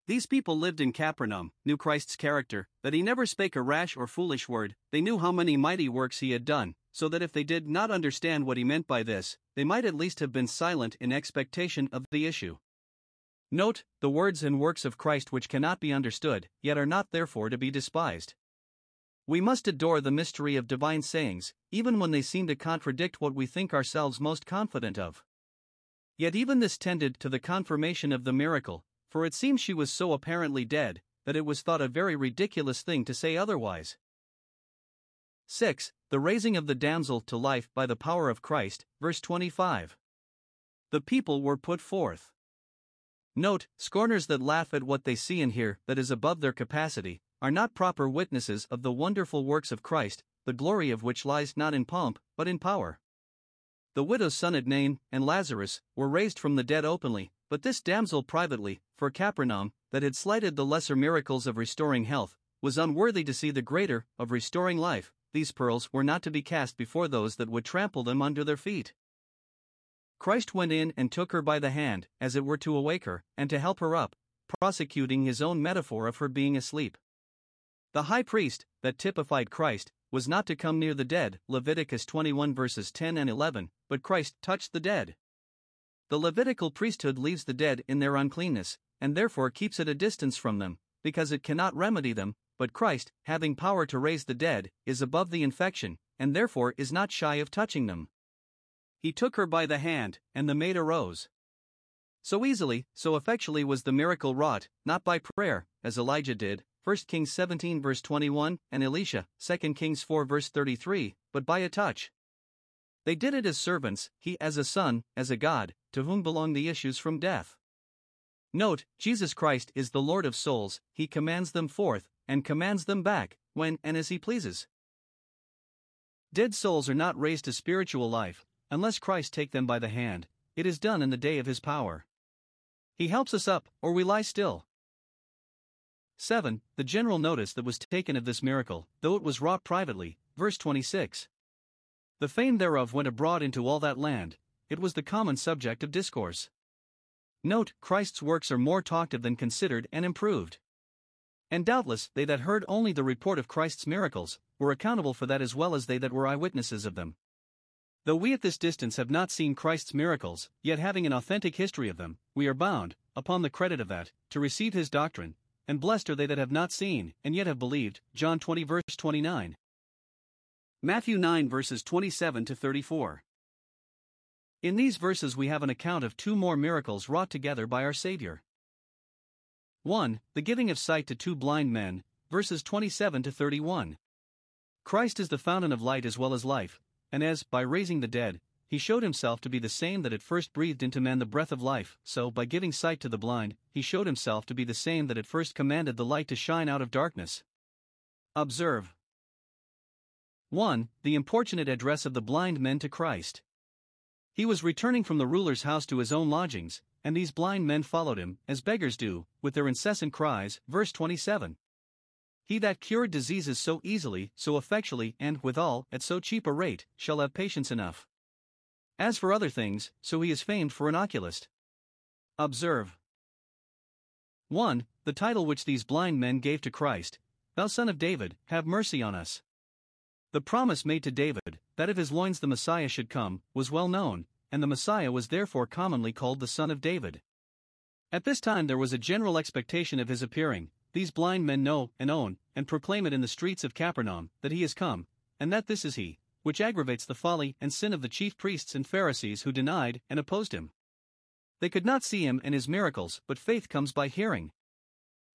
These people lived in Capernaum, knew Christ's character, that he never spake a rash or foolish word. They knew how many mighty works he had done, so that if they did not understand what he meant by this, they might at least have been silent in expectation of the issue. Note, the words and works of Christ which cannot be understood, yet are not therefore to be despised. We must adore the mystery of divine sayings, even when they seem to contradict what we think ourselves most confident of. Yet even this tended to the confirmation of the miracle, for it seems she was so apparently dead, that it was thought a very ridiculous thing to say otherwise. 6. The raising of the damsel to life by the power of Christ, verse 25. The people were put forth. Note, scorners that laugh at what they see and hear that is above their capacity, are not proper witnesses of the wonderful works of Christ, the glory of which lies not in pomp, but in power. The widow's son at Nain, and Lazarus, were raised from the dead openly, but this damsel privately, for Capernaum, that had slighted the lesser miracles of restoring health, was unworthy to see the greater, of restoring life. These pearls were not to be cast before those that would trample them under their feet. Christ went in and took her by the hand, as it were to awake her, and to help her up, prosecuting his own metaphor of her being asleep. The high priest, that typified Christ, was not to come near the dead, Leviticus 21 verses 10 and 11, but Christ touched the dead. The Levitical priesthood leaves the dead in their uncleanness, and therefore keeps at a distance from them, because it cannot remedy them, but Christ, having power to raise the dead, is above the infection, and therefore is not shy of touching them. He took her by the hand, and the maid arose. So easily, so effectually was the miracle wrought, not by prayer, as Elijah did, 1 Kings 17 verse 21, and Elisha, 2 Kings 4 verse 33, but by a touch. They did it as servants, he as a son, as a God, to whom belong the issues from death. Note, Jesus Christ is the Lord of souls, he commands them forth, and commands them back, when and as he pleases. Dead souls are not raised to spiritual life, unless Christ take them by the hand. It is done in the day of his power. He helps us up, or we lie still. 7. The general notice that was taken of this miracle, though it was wrought privately, verse 26. The fame thereof went abroad into all that land, it was the common subject of discourse. Note, Christ's works are more talked of than considered and improved. And doubtless they that heard only the report of Christ's miracles, were accountable for that as well as they that were eyewitnesses of them. Though we at this distance have not seen Christ's miracles, yet having an authentic history of them, we are bound, upon the credit of that, to receive his doctrine, and blessed are they that have not seen, and yet have believed, John 20 verse 29. Matthew 9 verses 27 to 34. In these verses we have an account of two more miracles wrought together by our Savior. 1. The giving of sight to two blind men, verses 27 to 31. Christ is the fountain of light as well as life, and as, by raising the dead, he showed himself to be the same that at first breathed into man the breath of life, so by giving sight to the blind, he showed himself to be the same that at first commanded the light to shine out of darkness. Observe. 1. The importunate address of the blind men to Christ. He was returning from the ruler's house to his own lodgings, and these blind men followed him, as beggars do, with their incessant cries, verse 27. He that cured diseases so easily, so effectually, and, withal, at so cheap a rate, shall have patience enough. As for other things, so he is famed for an oculist. Observe. 1. The title which these blind men gave to Christ, Thou Son of David, have mercy on us. The promise made to David, that of his loins the Messiah should come, was well known, and the Messiah was therefore commonly called the Son of David. At this time there was a general expectation of his appearing. These blind men know, and own, and proclaim it in the streets of Capernaum, that he is come, and that this is he, which aggravates the folly and sin of the chief priests and Pharisees who denied and opposed him. They could not see him and his miracles, but faith comes by hearing.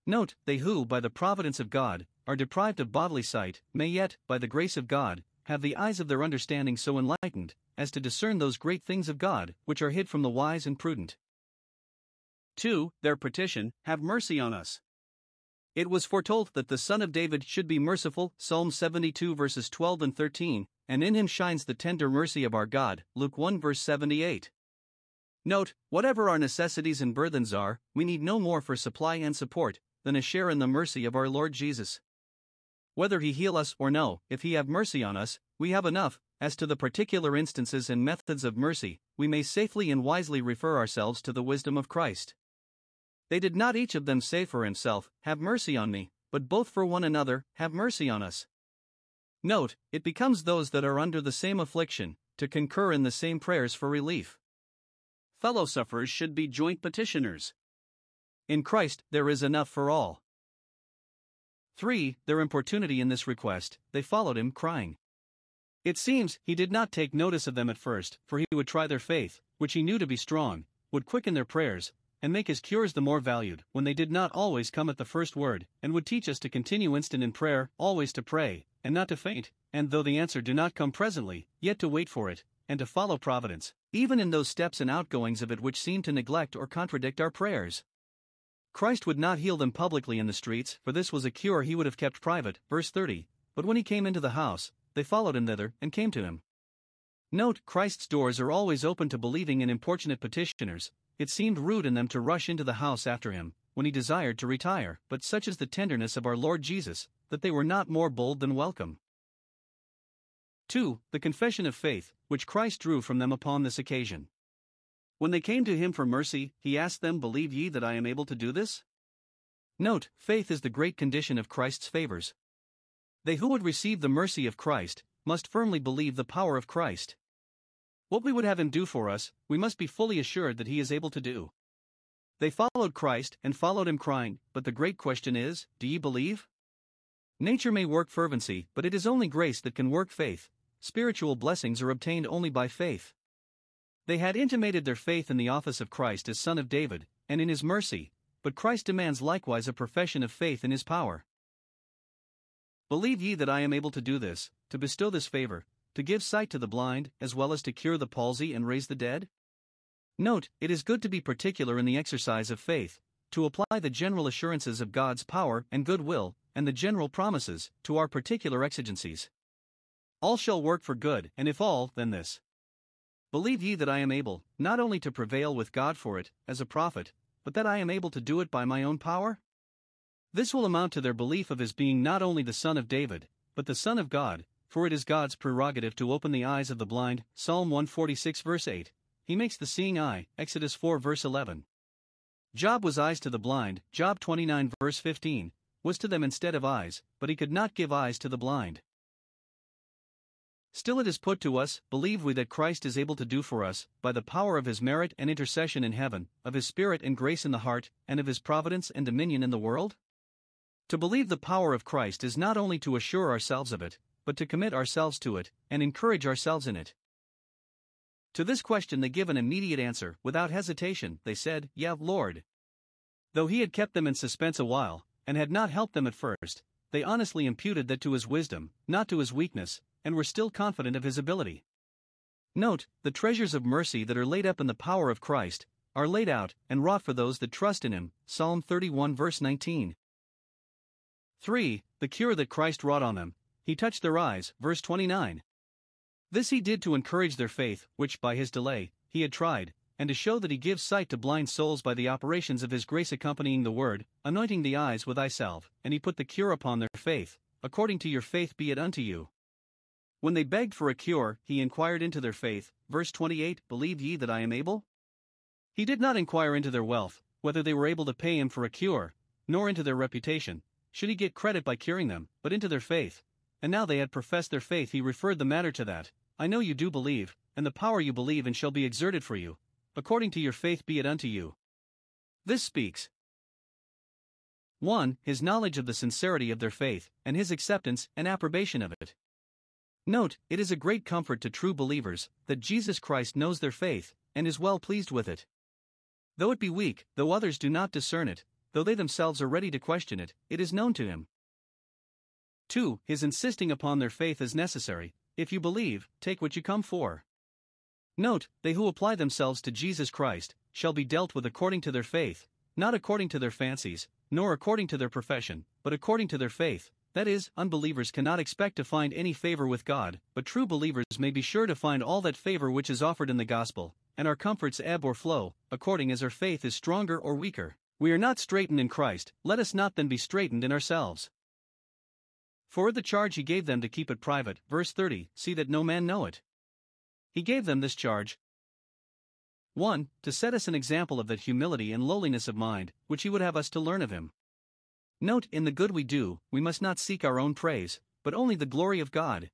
Note, they who, by the providence of God, are deprived of bodily sight, may yet, by the grace of God, have the eyes of their understanding so enlightened, as to discern those great things of God, which are hid from the wise and prudent. 2. Their petition, have mercy on us. It was foretold that the Son of David should be merciful, Psalm 72 verses 12 and 13, and in him shines the tender mercy of our God, Luke 1 verse 78. Note, whatever our necessities and burthens are, we need no more for supply and support, than a share in the mercy of our Lord Jesus. Whether he heal us or no, if he have mercy on us, we have enough. As to the particular instances and methods of mercy, we may safely and wisely refer ourselves to the wisdom of Christ. They did not each of them say for himself, have mercy on me, but both for one another, have mercy on us. Note, it becomes those that are under the same affliction, to concur in the same prayers for relief. Fellow sufferers should be joint petitioners. In Christ, there is enough for all. 3. Their importunity in this request, they followed him crying. It seems, he did not take notice of them at first, for he would try their faith, which he knew to be strong, would quicken their prayers, and make his cures the more valued, when they did not always come at the first word, and would teach us to continue instant in prayer, always to pray, and not to faint, and though the answer do not come presently, yet to wait for it, and to follow providence, even in those steps and outgoings of it which seem to neglect or contradict our prayers. Christ would not heal them publicly in the streets, for this was a cure he would have kept private, verse 30, but when he came into the house, they followed him thither, and came to him. Note, Christ's doors are always open to believing and importunate petitioners. It seemed rude in them to rush into the house after him, when he desired to retire, but such is the tenderness of our Lord Jesus, that they were not more bold than welcome. 2. The confession of faith, which Christ drew from them upon this occasion. When they came to him for mercy, he asked them, Believe ye that I am able to do this? Note, faith is the great condition of Christ's favors. They who would receive the mercy of Christ, must firmly believe the power of Christ. What we would have him do for us, we must be fully assured that he is able to do. They followed Christ and followed him crying, but the great question is, do ye believe? Nature may work fervency, but it is only grace that can work faith. Spiritual blessings are obtained only by faith. They had intimated their faith in the office of Christ as Son of David, and in his mercy, but Christ demands likewise a profession of faith in his power. Believe ye that I am able to do this, to bestow this favor, to give sight to the blind, as well as to cure the palsy and raise the dead? Note, it is good to be particular in the exercise of faith, to apply the general assurances of God's power and good will, and the general promises, to our particular exigencies. All shall work for good, and if all, then this. Believe ye that I am able, not only to prevail with God for it, as a prophet, but that I am able to do it by my own power? This will amount to their belief of his being not only the Son of David, but the Son of God, for it is God's prerogative to open the eyes of the blind, Psalm 146 verse 8, he makes the seeing eye, Exodus 4 verse 11. Job was eyes to the blind, Job 29 verse 15, was to them instead of eyes, but he could not give eyes to the blind. Still it is put to us, believe we that Christ is able to do for us, by the power of his merit and intercession in heaven, of his spirit and grace in the heart, and of his providence and dominion in the world? To believe the power of Christ is not only to assure ourselves of it, but to commit ourselves to it, and encourage ourselves in it. To this question they give an immediate answer, without hesitation, they said, "Yea, Lord." Though he had kept them in suspense a while, and had not helped them at first, they honestly imputed that to his wisdom, not to his weakness, and were still confident of his ability. Note, the treasures of mercy that are laid up in the power of Christ, are laid out and wrought for those that trust in him, Psalm 31 verse 19. 3. The cure that Christ wrought on them, he touched their eyes, verse 29. This he did to encourage their faith, which by his delay, he had tried, and to show that he gives sight to blind souls by the operations of his grace accompanying the word, anointing the eyes with eye salve, and he put the cure upon their faith, according to your faith be it unto you. When they begged for a cure, he inquired into their faith, verse 28, believe ye that I am able? He did not inquire into their wealth, whether they were able to pay him for a cure, nor into their reputation, should he get credit by curing them, but into their faith. And now they had professed their faith he referred the matter to that, I know you do believe, and the power you believe in shall be exerted for you, according to your faith be it unto you. This speaks. 1. His knowledge of the sincerity of their faith, and his acceptance and approbation of it. Note, it is a great comfort to true believers, that Jesus Christ knows their faith, and is well pleased with it. Though it be weak, though others do not discern it, though they themselves are ready to question it, it is known to him. 2. His insisting upon their faith is necessary, if you believe, take what you come for. Note, they who apply themselves to Jesus Christ, shall be dealt with according to their faith, not according to their fancies, nor according to their profession, but according to their faith. That is, unbelievers cannot expect to find any favor with God, but true believers may be sure to find all that favor which is offered in the gospel, and our comforts ebb or flow, according as our faith is stronger or weaker. We are not straitened in Christ, let us not then be straitened in ourselves. For the charge he gave them to keep it private, verse 30, see that no man know it. He gave them this charge. 1. To set us an example of that humility and lowliness of mind, which he would have us to learn of him. Note, in the good we do, we must not seek our own praise, but only the glory of God.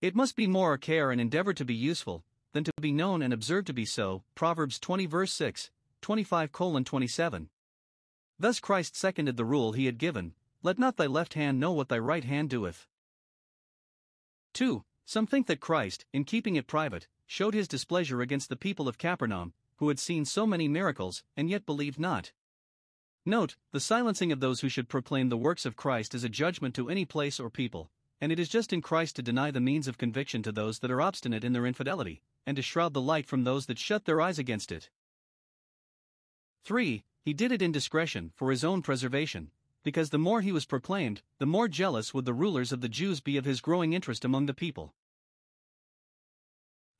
It must be more our care and endeavor to be useful, than to be known and observed to be so, Proverbs 20 verse 6, 25:27. Thus Christ seconded the rule he had given, let not thy left hand know what thy right hand doeth. 2. Some think that Christ, in keeping it private, showed his displeasure against the people of Capernaum, who had seen so many miracles, and yet believed not. Note, the silencing of those who should proclaim the works of Christ is a judgment to any place or people, and it is just in Christ to deny the means of conviction to those that are obstinate in their infidelity, and to shroud the light from those that shut their eyes against it. 3. He did it in discretion, for his own preservation, because the more he was proclaimed, the more jealous would the rulers of the Jews be of his growing interest among the people.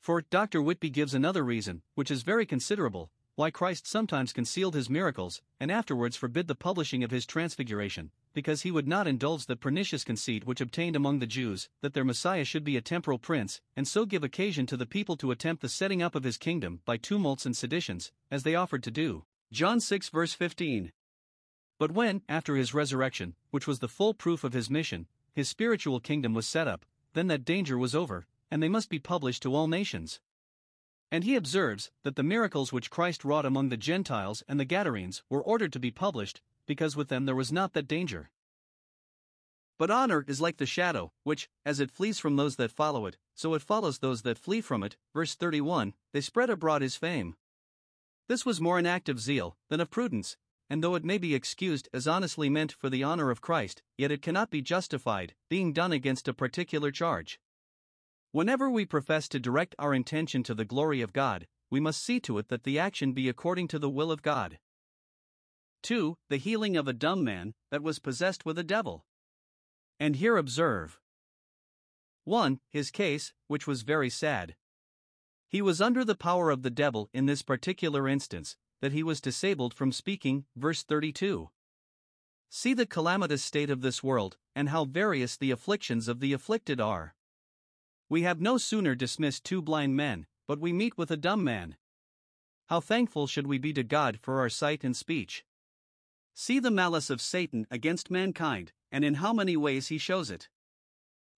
For, Dr. Whitby gives another reason, which is very considerable, why Christ sometimes concealed his miracles, and afterwards forbid the publishing of his transfiguration, because he would not indulge the pernicious conceit which obtained among the Jews, that their Messiah should be a temporal prince, and so give occasion to the people to attempt the setting up of his kingdom by tumults and seditions, as they offered to do. John 6 verse 15. But when, after his resurrection, which was the full proof of his mission, his spiritual kingdom was set up, then that danger was over, and they must be published to all nations. And he observes that the miracles which Christ wrought among the Gentiles and the Gadarenes were ordered to be published, because with them there was not that danger. But honor is like the shadow, which, as it flees from those that follow it, so it follows those that flee from it. Verse 31, they spread abroad his fame. This was more an act of zeal than of prudence, and though it may be excused as honestly meant for the honor of Christ, yet it cannot be justified, being done against a particular charge. Whenever we profess to direct our intention to the glory of God, we must see to it that the action be according to the will of God. 2. The healing of a dumb man that was possessed with a devil. And here observe. 1. His case, which was very sad. He was under the power of the devil in this particular instance, that he was disabled from speaking, verse 32. See the calamitous state of this world, and how various the afflictions of the afflicted are. We have no sooner dismissed two blind men, but we meet with a dumb man. How thankful should we be to God for our sight and speech. See the malice of Satan against mankind, and in how many ways he shows it.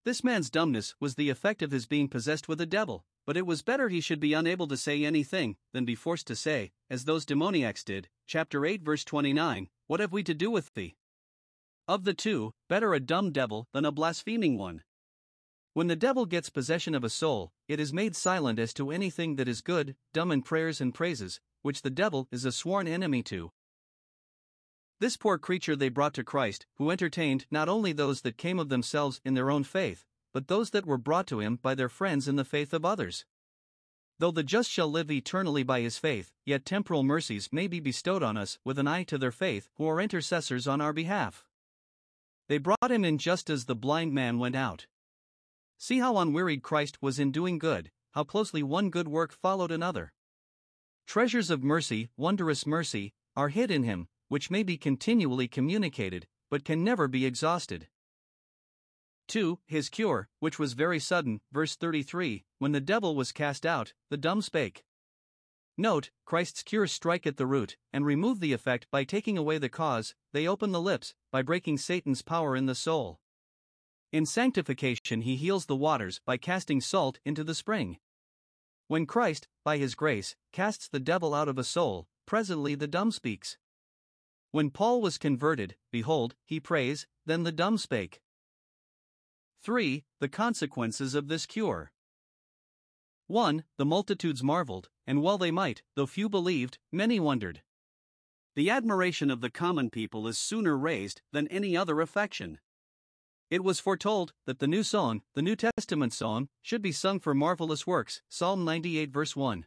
This man's dumbness was the effect of his being possessed with a devil, but it was better he should be unable to say anything than be forced to say, as those demoniacs did, chapter 8 verse 29, "What have we to do with thee?" Of the two, better a dumb devil than a blaspheming one. When the devil gets possession of a soul, it is made silent as to anything that is good, dumb in prayers and praises, which the devil is a sworn enemy to. This poor creature they brought to Christ, who entertained not only those that came of themselves in their own faith, but those that were brought to him by their friends in the faith of others. Though the just shall live eternally by his faith, yet temporal mercies may be bestowed on us with an eye to their faith who are intercessors on our behalf. They brought him in just as the blind man went out. See how unwearied Christ was in doing good, how closely one good work followed another. Treasures of mercy, wondrous mercy, are hid in him, which may be continually communicated, but can never be exhausted. 2. His cure, which was very sudden, verse 33, when the devil was cast out, the dumb spake. Note, Christ's cures strike at the root, and remove the effect by taking away the cause, they open the lips, by breaking Satan's power in the soul. In sanctification he heals the waters by casting salt into the spring. When Christ, by his grace, casts the devil out of a soul, presently the dumb speaks. When Paul was converted, behold, he prays, then the dumb spake. 3. The consequences of this cure. 1. The multitudes marveled, and well they might, though few believed, many wondered. The admiration of the common people is sooner raised than any other affection. It was foretold that the new song, the New Testament song, should be sung for marvelous works, Psalm 98 verse 1.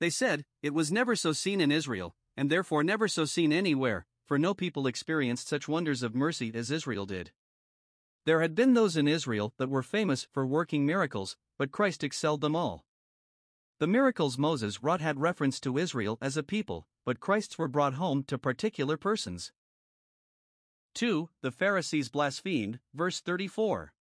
They said, it was never so seen in Israel, and therefore never so seen anywhere, for no people experienced such wonders of mercy as Israel did. There had been those in Israel that were famous for working miracles, but Christ excelled them all. The miracles Moses wrought had reference to Israel as a people, but Christ's were brought home to particular persons. 2. The Pharisees blasphemed, verse 34.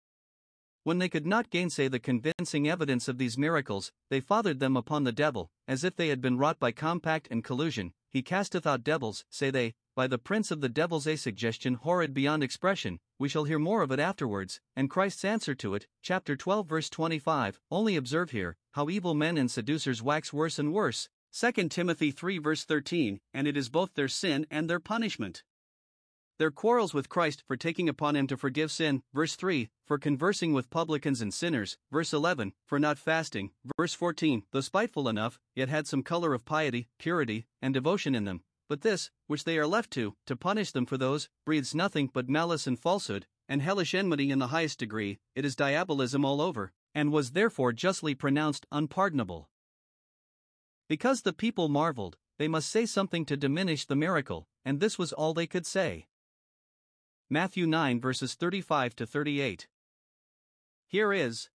When they could not gainsay the convincing evidence of these miracles, they fathered them upon the devil, as if they had been wrought by compact and collusion. He casteth out devils, say they, by the prince of the devils, a suggestion horrid beyond expression. We shall hear more of it afterwards, and Christ's answer to it, chapter 12 verse 25, only observe here, how evil men and seducers wax worse and worse, 2 Timothy 3 verse 13, and it is both their sin and their punishment. Their quarrels with Christ for taking upon him to forgive sin, verse 3, for conversing with publicans and sinners, verse 11, for not fasting, verse 14, though spiteful enough, yet had some color of piety, purity, and devotion in them, but this, which they are left to punish them for those, breathes nothing but malice and falsehood, and hellish enmity in the highest degree, it is diabolism all over, and was therefore justly pronounced unpardonable. Because the people marveled, they must say something to diminish the miracle, and this was all they could say. Matthew 9 verses 35 to 38. Here is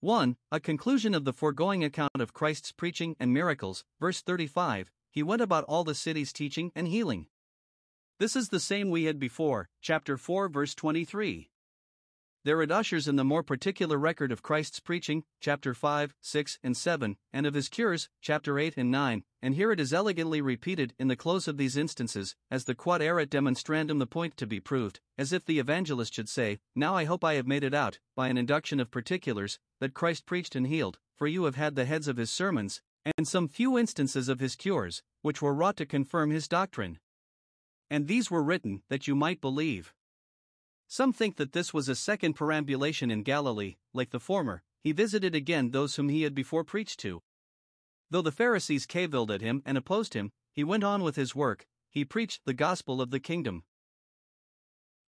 1. A conclusion of the foregoing account of Christ's preaching and miracles, verse 35, he went about all the cities teaching and healing. This is the same we had before, chapter 4 verse 23. There it ushers in the more particular record of Christ's preaching, chapter 5, 6, and 7, and of his cures, chapter 8 and 9, and here it is elegantly repeated in the close of these instances, as the quod erat demonstrandum, the point to be proved, as if the evangelist should say, now I hope I have made it out, by an induction of particulars, that Christ preached and healed, for you have had the heads of his sermons, and some few instances of his cures, which were wrought to confirm his doctrine. And these were written that you might believe. Some think that this was a second perambulation in Galilee, like the former, he visited again those whom he had before preached to. Though the Pharisees cavilled at him and opposed him, he went on with his work, he preached the gospel of the kingdom.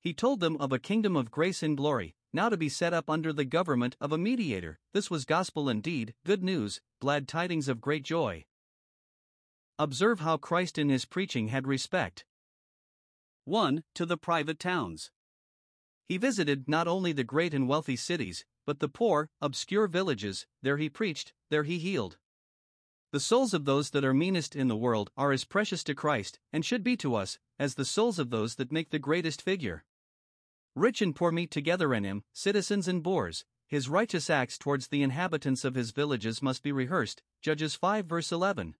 He told them of a kingdom of grace and glory, now to be set up under the government of a mediator. This was gospel indeed, good news, glad tidings of great joy. Observe how Christ in his preaching had respect. 1. To the private towns. He visited not only the great and wealthy cities, but the poor, obscure villages. There he preached, there he healed. The souls of those that are meanest in the world are as precious to Christ, and should be to us, as the souls of those that make the greatest figure. Rich and poor meet together in him, citizens and boors. His righteous acts towards the inhabitants of his villages must be rehearsed. Judges 5 verse 11.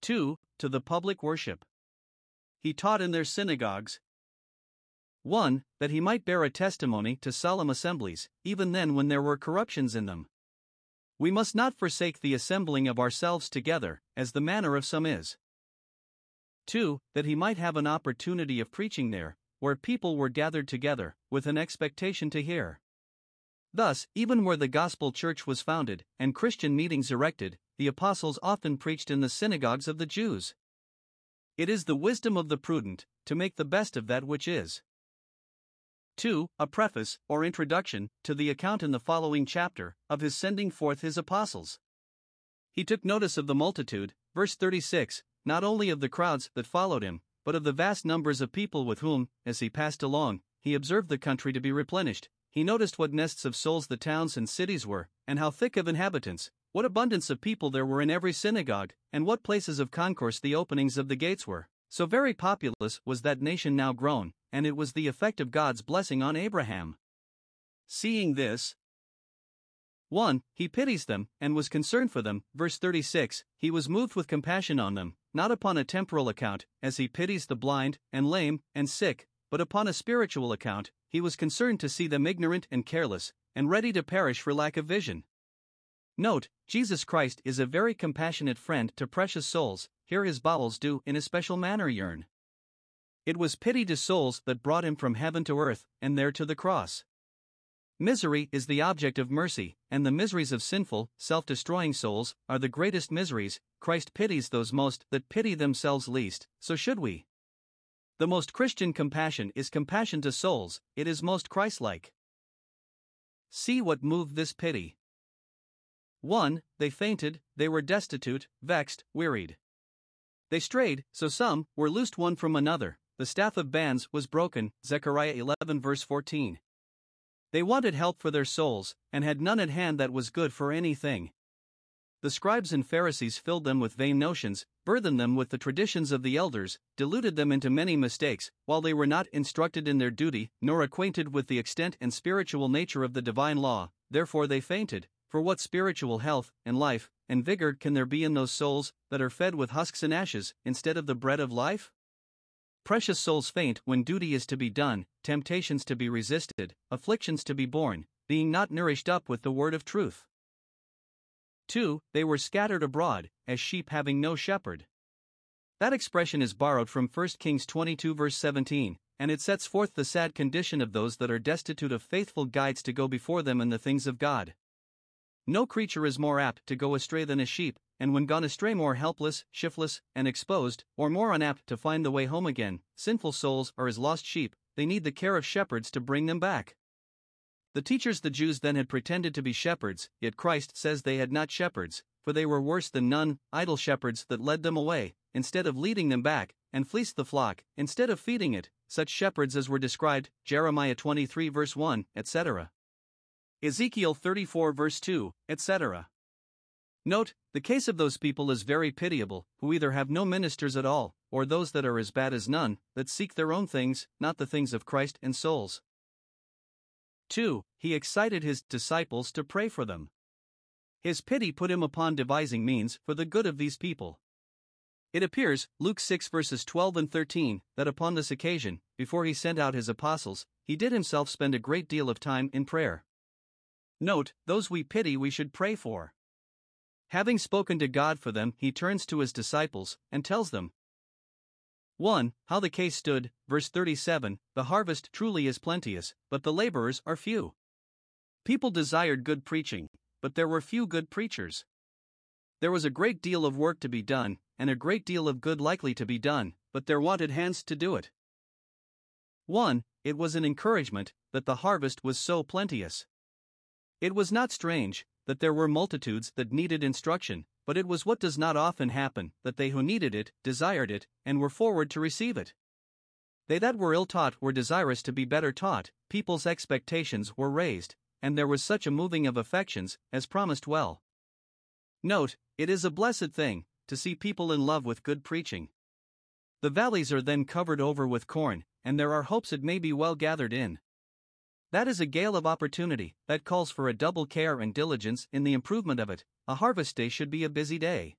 2. To the public worship. He taught in their synagogues. 1. That he might bear a testimony to solemn assemblies, even then when there were corruptions in them. We must not forsake the assembling of ourselves together, as the manner of some is. 2. That he might have an opportunity of preaching there, where people were gathered together, with an expectation to hear. Thus, even where the gospel church was founded, and Christian meetings erected, the apostles often preached in the synagogues of the Jews. It is the wisdom of the prudent, to make the best of that which is. 2. A preface, or introduction, to the account in the following chapter, of his sending forth his apostles. He took notice of the multitude, verse 36, not only of the crowds that followed him, but of the vast numbers of people with whom, as he passed along, he observed the country to be replenished. He noticed what nests of souls the towns and cities were, and how thick of inhabitants, what abundance of people there were in every synagogue, and what places of concourse the openings of the gates were. So very populous was that nation now grown, and it was the effect of God's blessing on Abraham. Seeing this, 1. He pities them, and was concerned for them, verse 36, he was moved with compassion on them, not upon a temporal account, as he pities the blind, and lame, and sick, but upon a spiritual account. He was concerned to see them ignorant and careless, and ready to perish for lack of vision. Note, Jesus Christ is a very compassionate friend to precious souls, here his bowels do in a special manner yearn. It was pity to souls that brought him from heaven to earth, and there to the cross. Misery is the object of mercy, and the miseries of sinful, self-destroying souls are the greatest miseries. Christ pities those most that pity themselves least, so should we. The most Christian compassion is compassion to souls, it is most Christ-like. See what moved this pity. 1. They fainted, they were destitute, vexed, wearied. They strayed, so some were loosed one from another, the staff of bands was broken, Zechariah 11 verse 14. They wanted help for their souls, and had none at hand that was good for anything. The scribes and Pharisees filled them with vain notions, burthened them with the traditions of the elders, deluded them into many mistakes, while they were not instructed in their duty, nor acquainted with the extent and spiritual nature of the divine law, therefore they fainted. For what spiritual health, and life, and vigor can there be in those souls that are fed with husks and ashes, instead of the bread of life? Precious souls faint when duty is to be done, temptations to be resisted, afflictions to be borne, being not nourished up with the word of truth. 2. They were scattered abroad, as sheep having no shepherd. That expression is borrowed from 1 Kings 22 verse 17, and it sets forth the sad condition of those that are destitute of faithful guides to go before them in the things of God. No creature is more apt to go astray than a sheep, and when gone astray more helpless, shiftless, and exposed, or more unapt to find the way home again. Sinful souls are as lost sheep, they need the care of shepherds to bring them back. The teachers the Jews then had pretended to be shepherds, yet Christ says they had not shepherds, for they were worse than none, idle shepherds that led them away, instead of leading them back, and fleeced the flock, instead of feeding it, such shepherds as were described, Jeremiah 23 verse 1, etc. Ezekiel 34 verse 2, etc. Note, the case of those people is very pitiable, who either have no ministers at all, or those that are as bad as none, that seek their own things, not the things of Christ and souls. 2. He excited his disciples to pray for them. His pity put him upon devising means for the good of these people. It appears, Luke 6 verses 12 and 13, that upon this occasion, before he sent out his apostles, he did himself spend a great deal of time in prayer. Note, those we pity we should pray for. Having spoken to God for them, he turns to his disciples, and tells them. 1. How the case stood, verse 37, the harvest truly is plenteous, but the laborers are few. People desired good preaching, but there were few good preachers. There was a great deal of work to be done, and a great deal of good likely to be done, but there wanted hands to do it. 1. It was an encouragement that the harvest was so plenteous. It was not strange that there were multitudes that needed instruction, but it was what does not often happen, that they who needed it, desired it, and were forward to receive it. They that were ill-taught were desirous to be better taught, people's expectations were raised, and there was such a moving of affections, as promised well. Note, it is a blessed thing to see people in love with good preaching. The valleys are then covered over with corn, and there are hopes it may be well gathered in. That is a gale of opportunity that calls for a double care and diligence in the improvement of it. A harvest day should be a busy day.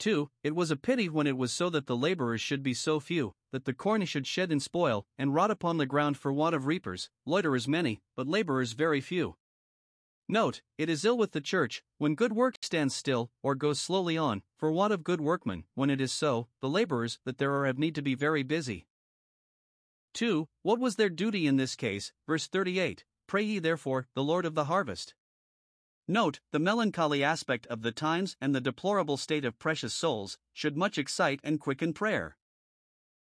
2. It was a pity when it was so that the laborers should be so few, that the corn should shed and spoil, and rot upon the ground for want of reapers, loiterers many, but laborers very few. Note, it is ill with the church, when good work stands still, or goes slowly on, for want of good workmen. When it is so, the laborers that there are have need to be very busy. 2. What was their duty in this case? Verse 38, Pray ye therefore, the Lord of the harvest. Note, the melancholy aspect of the times and the deplorable state of precious souls should much excite and quicken prayer.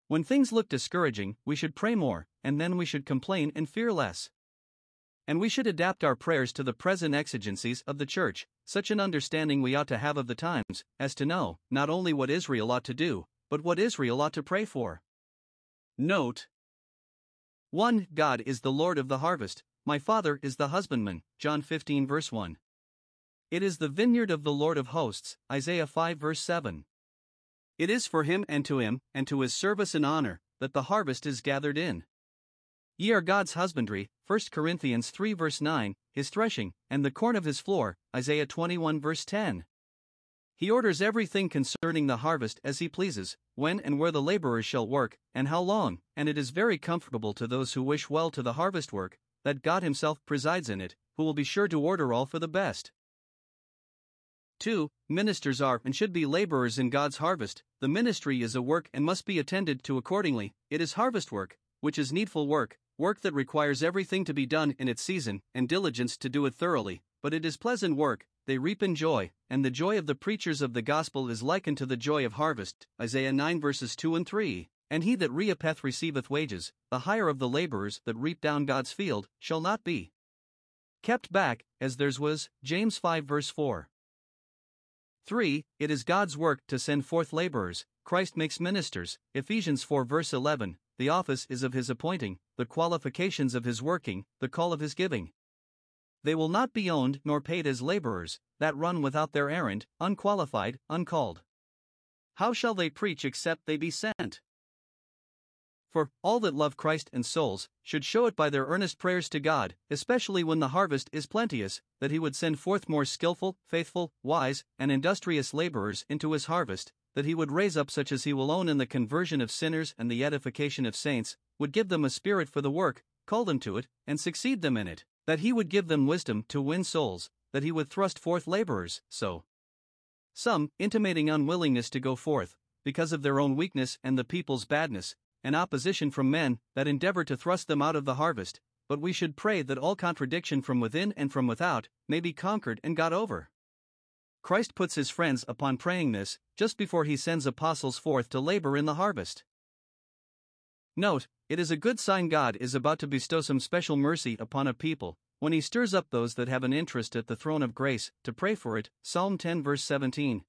When things look discouraging, we should pray more, and then we should complain and fear less. And we should adapt our prayers to the present exigencies of the church. Such an understanding we ought to have of the times, as to know, not only what Israel ought to do, but what Israel ought to pray for. Note 1. God is the Lord of the harvest, my Father is the husbandman, John 15 verse 1. It is the vineyard of the Lord of hosts, Isaiah 5 verse 7. It is for him, and to his service and honor, that the harvest is gathered in. Ye are God's husbandry, 1 Corinthians 3 verse 9, his threshing, and the corn of his floor, Isaiah 21 verse 10. He orders everything concerning the harvest as he pleases, when and where the laborers shall work, and how long, and it is very comfortable to those who wish well to the harvest work, that God himself presides in it, who will be sure to order all for the best. 2. Ministers are and should be laborers in God's harvest. The ministry is a work and must be attended to accordingly. It is harvest work, which is needful work, work that requires everything to be done in its season, and diligence to do it thoroughly, but it is pleasant work, they reap in joy, and the joy of the preachers of the gospel is likened to the joy of harvest, Isaiah 9 verses 2 and 3, and he that reapeth receiveth wages, the hire of the laborers that reap down God's field, shall not be kept back, as theirs was, James 5 verse 4. 3. It is God's work to send forth laborers, Christ makes ministers, Ephesians 4 verse 11, the office is of his appointing, the qualifications of his working, the call of his giving. They will not be owned nor paid as laborers, that run without their errand, unqualified, uncalled. How shall they preach except they be sent? For all that love Christ and souls should show it by their earnest prayers to God, especially when the harvest is plenteous, that he would send forth more skillful, faithful, wise, and industrious laborers into his harvest, that he would raise up such as he will own in the conversion of sinners and the edification of saints, would give them a spirit for the work, call them to it, and succeed them in it, that he would give them wisdom to win souls, that he would thrust forth laborers. So some, intimating unwillingness to go forth, because of their own weakness and the people's badness, and opposition from men that endeavor to thrust them out of the harvest, but we should pray that all contradiction from within and from without may be conquered and got over. Christ puts his friends upon praying this, just before he sends apostles forth to labor in the harvest. Note, it is a good sign God is about to bestow some special mercy upon a people, when he stirs up those that have an interest at the throne of grace, to pray for it, Psalm 10 verse 17.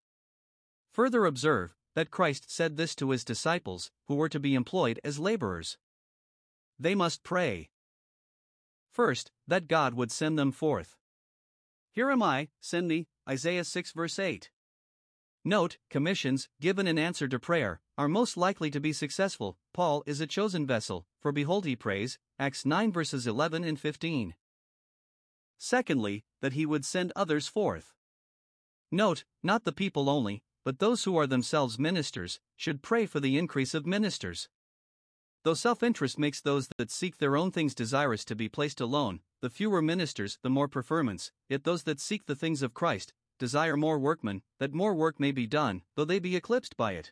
Further observe, that Christ said this to his disciples, who were to be employed as laborers. They must pray. First, that God would send them forth. Here am I, send thee, Isaiah 6 verse 8. Note, commissions, given in answer to prayer, are most likely to be successful. Paul is a chosen vessel, for behold he prays, Acts 9 verses 11 and 15. Secondly, that he would send others forth. Note, not the people only, but those who are themselves ministers should pray for the increase of ministers. Though self-interest makes those that seek their own things desirous to be placed alone, the fewer ministers the more preferments, yet those that seek the things of Christ desire more workmen, that more work may be done, though they be eclipsed by it.